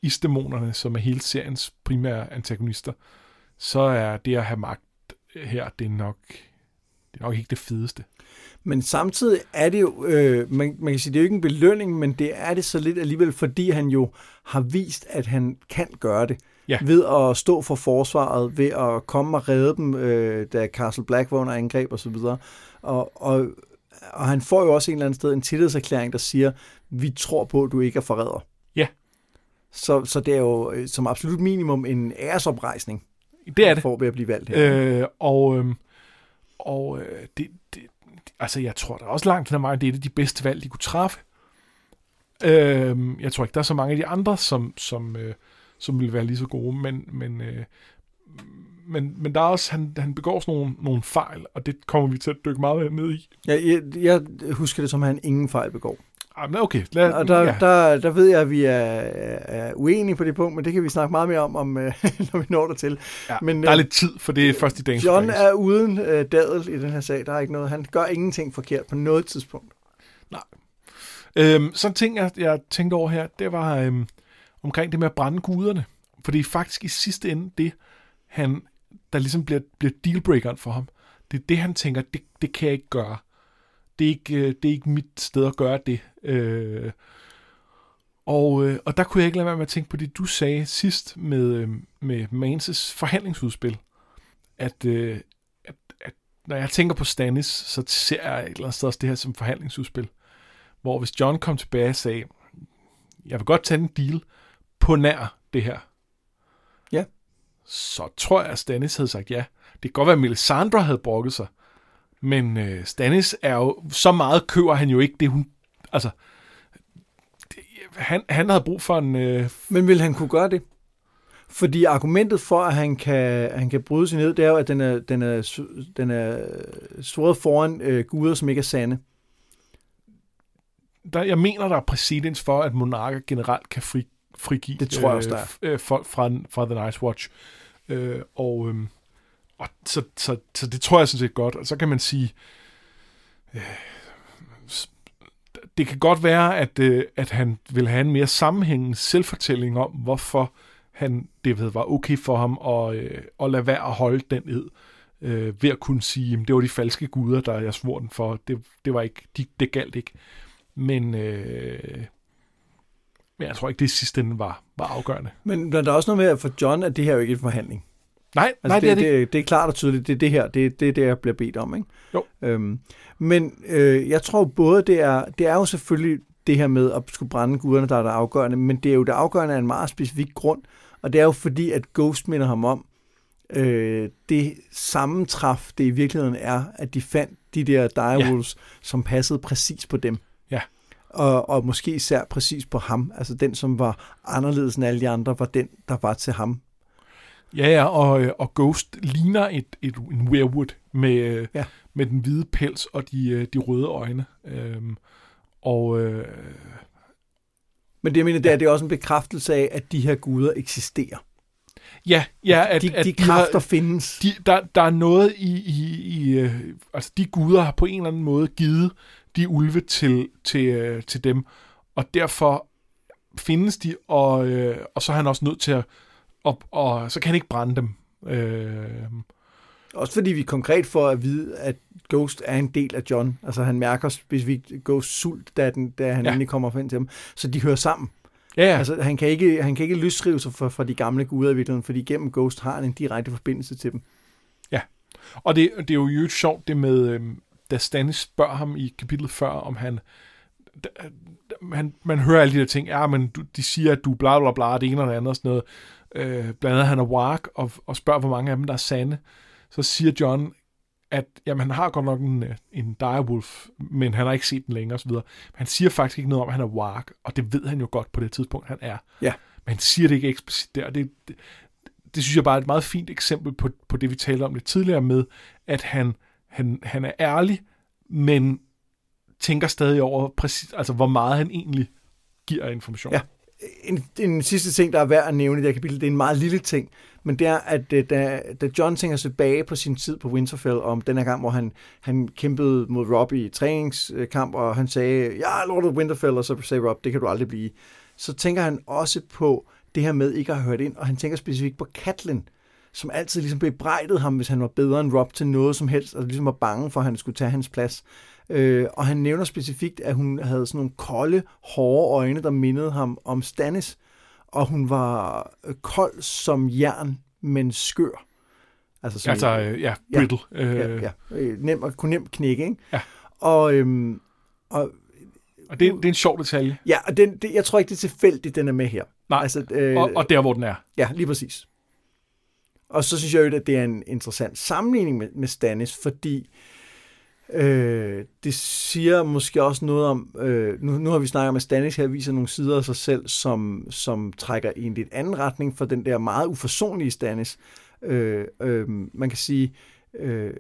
isdæmonerne, som er hele seriens primære antagonister, så er det at have magt her, det er nok, det er nok ikke det fedeste. Men samtidig er det jo, øh, man, man kan sige, det er jo ikke en belønning, men det er det så lidt alligevel, fordi han jo har vist, at han kan gøre det. Ja. Ved at stå for forsvaret, ved at komme og redde dem, øh, da Castle Black var under angreb og så videre. Og, og, og han får jo også en eller anden sted en tillidserklæring, der siger, vi tror på, at du ikke er forræder. Ja. Så, så det er jo som absolut minimum en æresoprejsning. Det er det. For at blive valgt her. Øh, og øh, og øh, det, det, altså jeg tror, der er også langt hen ad vejen, det er et af de bedste valg, de kunne træffe. Øh, jeg tror ikke, der er så mange af de andre, som, som, øh, som ville være lige så gode, men, men, øh, men, men der er også, han, han begår sådan nogle, nogle fejl, og det kommer vi til at dykke meget ned i. Ja, jeg, jeg husker det som, han ingen fejl begår. Okay. Lad, og der, ja. der, der ved jeg, at vi er, er uenige på det punkt, men det kan vi snakke meget mere om, om når vi når dertil. Ja, men, der er øh, lidt tid, for det er først i dagens. John er uden øh, dadel i den her sag. Der er ikke noget. Han gør ingenting forkert på noget tidspunkt. Nej. Øhm, sådan en ting, jeg, jeg tænkte over her, det var øhm, omkring det med at brænde guderne. For det er faktisk i sidste ende det, han, der ligesom bliver, bliver dealbreakeren for ham. Det er det, han tænker, det, det kan jeg ikke gøre. Det er, ikke, det er ikke mit sted at gøre det. Øh, og, øh, og der kunne jeg ikke lade være med at tænke på det, du sagde sidst med, øh, med Manses forhandlingsudspil. At, øh, at, at når jeg tænker på Stannis, så ser jeg et eller andet sted også det her som forhandlingsudspil. Hvor hvis John kom tilbage og sagde, jeg vil godt tage en deal på nær det her. Ja. Så tror jeg, at Stannis havde sagt ja. Det kan godt være, at Melisandre havde brokket sig. Men øh, Stannis er jo, så meget køber han jo ikke det, hun, altså, det, han, han havde brug for en... Øh... Men vil han kunne gøre det? Fordi argumentet for, at han kan, han kan bryde sig ned, det er jo, at den er, den er, den er svoret foran øh, guder, som ikke er sande. Der, jeg mener, der er præcedens for, at monarker generelt kan fri, frigive det tror jeg også, øh, øh, folk fra, fra The Night's Watch. Øh, og... Øh... Og så, så, så det tror jeg sådan set godt. Og så kan man sige, øh, det kan godt være, at, øh, at han vil have en mere sammenhængende selvfortælling om, hvorfor han, det ved, var okay for ham at, øh, at lade være at holde den ed, øh, ved at kunne sige, at det var de falske guder, der jeg svor den for. Det, det var ikke, de, det galt ikke. Men... Øh, men jeg tror ikke, det sidste ende var, var afgørende. Men der er også noget med, for John, at det her jo ikke er en forhandling. Nej, altså nej, det, det, er det. Det, det er klart og tydeligt, det er det her, det er det, det, jeg bliver bedt om. Ikke? Jo. Øhm, men øh, jeg tror både, det er, det er jo selvfølgelig det her med at skulle brænde guderne, der er det afgørende, men det er jo det afgørende af en meget specifik grund, og det er jo fordi, at Ghost minder ham om, øh, det sammentræf, det i virkeligheden er, at de fandt de der direwolves, ja, som passede præcis på dem. Ja. Og, og måske især præcis på ham, altså den, som var anderledes end alle de andre, var den, der var til ham. Ja, ja, og, og Ghost ligner et, et, en werewood med, ja, med den hvide pels og de, de røde øjne. Øhm, og, øh, Men det, jeg mener, det er, ja, det er også en bekræftelse af, at de her guder eksisterer. Ja, ja. At, de, at, de kræfter de har, findes. De, der, der er noget i, i, i... Altså, de guder har på en eller anden måde givet de ulve til, til, til dem, og derfor findes de, og, øh, og så er han også nødt til at... Og, og så kan han ikke brænde dem. Øh... Også fordi vi konkret får at vide, at Ghost er en del af John. Altså han mærker specifikt Ghosts sult, da, den, da han ja. endelig kommer ind til ham. Så de hører sammen. Ja, ja. Altså han kan ikke, han kan ikke løsrive sig fra, fra de gamle guder i virkeligheden, fordi gennem Ghost har han en direkte forbindelse til dem. Ja, og det, det er jo jo sjovt det med, da Stannis spørger ham i kapitlet før, om han... Han, man hører alle de der ting, ja, men de siger, at du bla bla bla, det ene og det andet og sådan noget. Øh, blandt andet han er warg og, og spørger, hvor mange af dem, der er sande. Så siger John, at jamen, han har godt nok en, en direwolf, men han har ikke set den længere og så videre. Han siger faktisk ikke noget om, at han er warg, og det ved han jo godt på det tidspunkt, han er. Ja. Men han siger det ikke eksplicit der. Det, det, det synes jeg bare er et meget fint eksempel på, på det, vi talte om lidt tidligere med, at han, han, han er ærlig, men tænker stadig over, præcis, altså hvor meget han egentlig giver information. Ja. En, en sidste ting, der er værd at nævne i det her kapitel, det er en meget lille ting, men det er, at da, da John tænker tilbage på sin tid på Winterfell, om den her gang, hvor han, han kæmpede mod Rob i træningskamp, og han sagde, jeg er Lord of Winterfell, og så sagde Rob, det kan du aldrig blive. Så tænker han også på det her med ikke at have hørt ind, og han tænker specifikt på Catelyn, som altid ligesom bebrejdede ham, hvis han var bedre end Rob til noget som helst, og ligesom var bange for, at han skulle tage hans plads. Øh, og han nævner specifikt, at hun havde sådan nogle kolde, hårde øjne, der mindede ham om Stannis, og hun var kold som jern, men skør. Altså, altså øh, ja, brittle. Ja, ja, ja. Nem, og kunne nemt knække, ikke? Ja. Og, øhm, og, og det, det er en sjov detalje. Ja, og den, det, jeg tror ikke, det er tilfældigt, den er med her. Nej, altså, øh, og, og der, hvor den er. Ja, lige præcis. Og så synes jeg jo, at det er en interessant sammenligning med, med Stannis, fordi øh, det siger måske også noget om, øh, nu, nu har vi snakket om, at Stannis her viser nogle sider af sig selv, som, som trækker i en lidt anden retning for den der meget uforsonlige Stannis. Øh, øh, man kan sige, øh,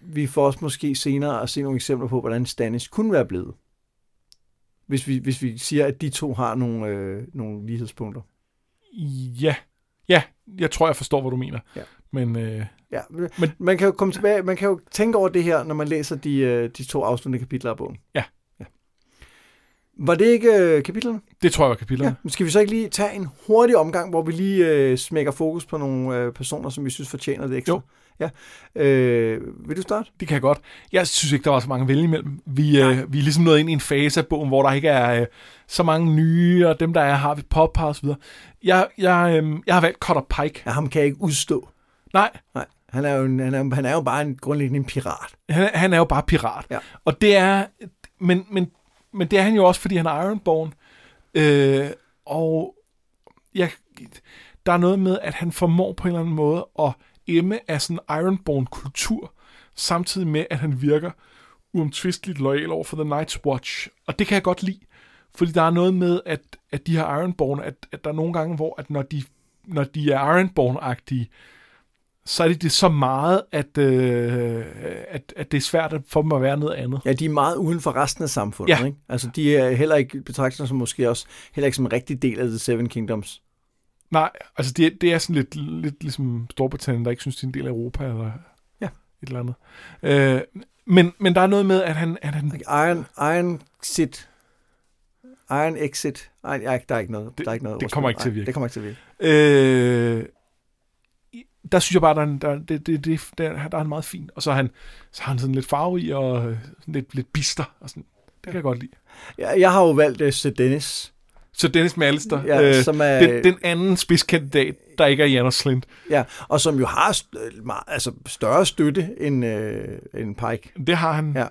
vi får også måske senere at se nogle eksempler på, hvordan Stannis kunne være blevet. Hvis vi, hvis vi siger, at de to har nogle, øh, nogle lighedspunkter. Ja, ja, jeg tror, jeg forstår, hvad du mener. Ja. Men, øh, ja. Men man kan jo komme tilbage, man kan jo tænke over det her, når man læser de, øh, de to afsluttende kapitler af bogen. Ja. Ja. Var det ikke øh, kapitlerne? Det tror jeg var kapitlerne. Ja. Skal vi så ikke lige tage en hurtig omgang, hvor vi lige øh, smækker fokus på nogle øh, personer, som vi synes fortjener det ekstra? Jo. Ja. Øh, vil du starte? Det kan jeg godt. Jeg synes ikke, der var så mange vælge imellem. Vi, øh, vi er ligesom nået ind i en fase af bogen, hvor der ikke er øh, så mange nye, og dem, der er, har vi pop og så videre. Jeg, jeg, øh, jeg har valgt Cotter Pike. Ja, ham kan jeg ikke udstå. Nej. Nej. Han er jo, en, han er, han er jo bare en, grundlæggende en pirat. Han, han er jo bare pirat. Ja. Og det er... Men, men, men det er han jo også, fordi han er Ironborn. Øh, og jeg, der er noget med, at han formår på en eller anden måde at emme af sådan en Ironborn-kultur, samtidig med, at han virker uomtvisteligt loyal over for The Night's Watch. Og det kan jeg godt lide, fordi der er noget med, at, at de her Ironborn, at, at der er nogle gange, hvor at når, de, når de er Ironborn-agtige, så er det, det så meget, at, øh, at, at det er svært for dem at være noget andet. Ja, de er meget uden for resten af samfundet. Ja. Ikke? Altså, de er heller ikke betragtet som måske også, heller ikke som en rigtig del af The Seven Kingdoms. Nej, altså det, det er sådan lidt, lidt ligesom Storbritannien, der ikke synes, det er en del af Europa eller ja. Et eller andet. Øh, men, men der er noget med, at han... At han Iron, Iron sit. Iron exit. Iron, ja, der er ikke noget. Det, der er ikke noget det kommer ikke til at virke. Det kommer ikke til at virke. Øh, der synes jeg bare, der, der, det, det, det, der, der er han meget fin. Og så har han, så han sådan lidt farverig og lidt, lidt bister. Og sådan. Det kan jeg godt lide. Jeg, jeg har jo valgt uh, Sir Denys. Så Denys Mallister, ja, øh, som er, den, den anden spidskandidat, der ikke er Janos Slynt. Ja, og som jo har st- altså større støtte end, øh, end Pike. Det har han. Ja.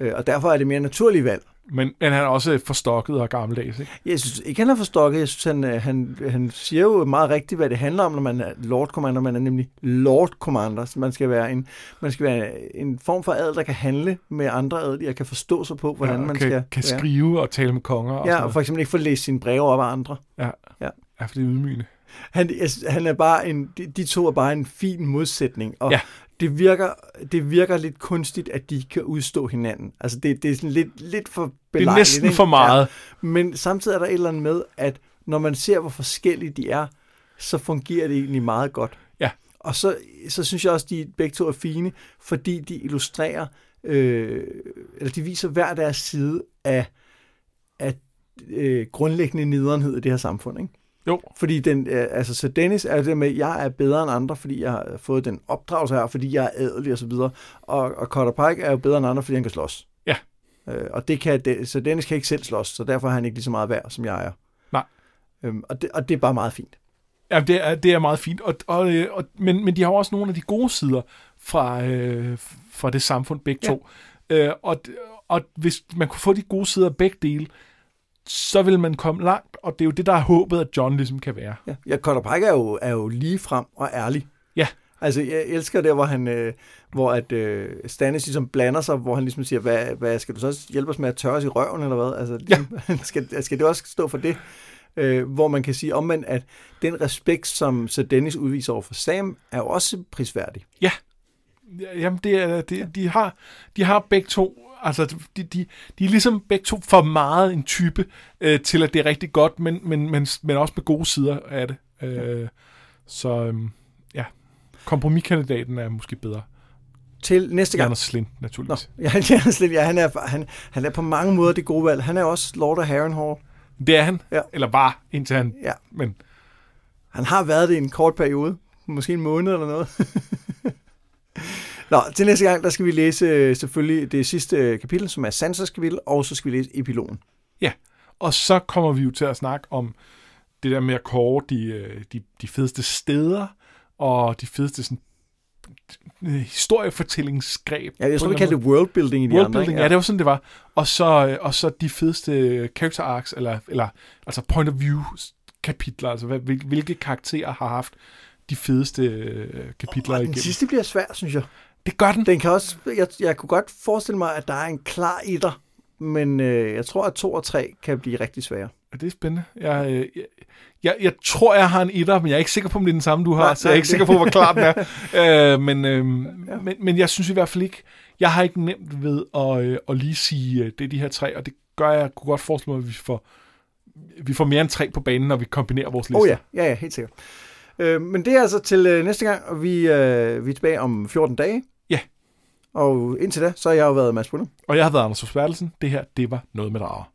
Øh, og derfor er det mere naturligt valg. Men, men han er også forstokket og gammeldags, ikke? Jeg synes ikke, han er forstokket. Jeg synes, han, han, han siger jo meget rigtigt, hvad det handler om, når man er Lord Commander. Man er nemlig Lord Commander. Så man skal være en, man skal være en form for adel, der kan handle med andre adel, og kan forstå sig på, hvordan ja, man kan, skal kan skrive og tale med konger. Og ja, sådan og for eksempel ikke få læst sine breve op af andre. Ja, ja. Ja, for det er ydmygende. Han, han er bare en, de, de to er bare en fin modsætning, og ja. det, virker, det virker lidt kunstigt, at de kan udstå hinanden. Altså det, det er sådan lidt, lidt for belejligt. Det er næsten ikke? For meget. Ja. Men samtidig er der et eller andet med, at når man ser, hvor forskellige de er, så fungerer det egentlig meget godt. Ja. Og så, så synes jeg også, at de begge to er fine, fordi de illustrerer, øh, eller de viser hver deres side af, af øh, grundlæggende nederenhed i det her samfund, ikke? Jo. Fordi den, altså så Denys er det med, at jeg er bedre end andre, fordi jeg har fået den opdragelse her, fordi jeg er adelig og så videre. Og, og Cotter Pike er jo bedre end andre, fordi han kan slås. Ja. Øh, og det kan, så Denys kan ikke selv slås, så derfor har han ikke lige så meget værd, som jeg er. Nej. Øhm, og, det, og det er bare meget fint. Ja, det er, det er meget fint. Og, og, og, men, men de har også nogle af de gode sider fra, øh, fra det samfund begge ja. to. Øh, og, og hvis man kunne få de gode sider af begge dele, så vil man komme langt, og det er jo det, der er håbet, at John ligesom kan være. Ja, ja Cotter Pike er jo, er jo lige frem og ærlig. Ja. Altså, jeg elsker det, hvor han, øh, hvor at øh, Stannis ligesom blander sig, hvor han ligesom siger, hvad, hvad skal du så hjælpe os med at tørres i røven, eller hvad? Altså, ja. Ligesom, skal, skal det også stå for det? Øh, hvor man kan sige omvendt, at den respekt, som Sir Denys udviser over for Sam, er jo også prisværdig. Ja. Jamen, det er, det, de, har, de har begge to, altså, de, de, de er ligesom begge to for meget en type øh, til, at det er rigtig godt, men, men, men, men også med gode sider af det. Øh, ja. Så øh, ja, kompromiskandidaten er måske bedre. Til næste gang. Janos Slynt, naturligvis. Nå, ja, Janos Slynt, ja, han er, han, han er på mange måder det gode valg. Han er også Lord of Harren Hall. Det er han, ja. Eller var, indtil han. Ja. Men. Han har været det i en kort periode, måske en måned eller noget. Nå, til næste gang, der skal vi læse selvfølgelig det sidste kapitel, som er Sansas kapitel, og så skal vi læse epilogen. Ja, og så kommer vi jo til at snakke om det der med at kåre de, de, de fedeste steder, og de fedeste sådan, historiefortællingsgreb. Ja, jeg tror, vi kaldte det worldbuilding i de worldbuilding, andre. Ja. Ja, det var sådan, det var. Og så, og så de fedeste character arcs, eller, eller altså point of view kapitler, altså hvil, hvilke karakterer har haft de fedeste øh, kapitler oh, igennem. Den sidste bliver svær, synes jeg. Det gør den. Den kan også, jeg, jeg kunne godt forestille mig, at der er en klar etter, men øh, jeg tror, at to og tre kan blive rigtig svære. Og det er spændende. Jeg, øh, jeg, jeg, jeg tror, jeg har en etter, men jeg er ikke sikker på, om det er den samme, du har, nej, så jeg er ikke sikker på, hvor klar den er. Øh, men, øh, ja. men, men jeg synes i hvert fald ikke, jeg har ikke nemt ved at, øh, at lige sige, øh, det er de her tre, og det gør jeg, jeg kunne godt forestille mig, at vi får, vi får mere end tre på banen, når vi kombinerer vores lister. Åh oh, ja. ja, ja, helt sikkert. Øh, men det er altså til øh, næste gang, og vi, øh, vi er tilbage om fjorten dage. Ja. Yeah. Og indtil da, så har jeg jo været Mads Brunner. Og jeg har været Anders Forsværdelsen. Det her, det var Noget med Drager.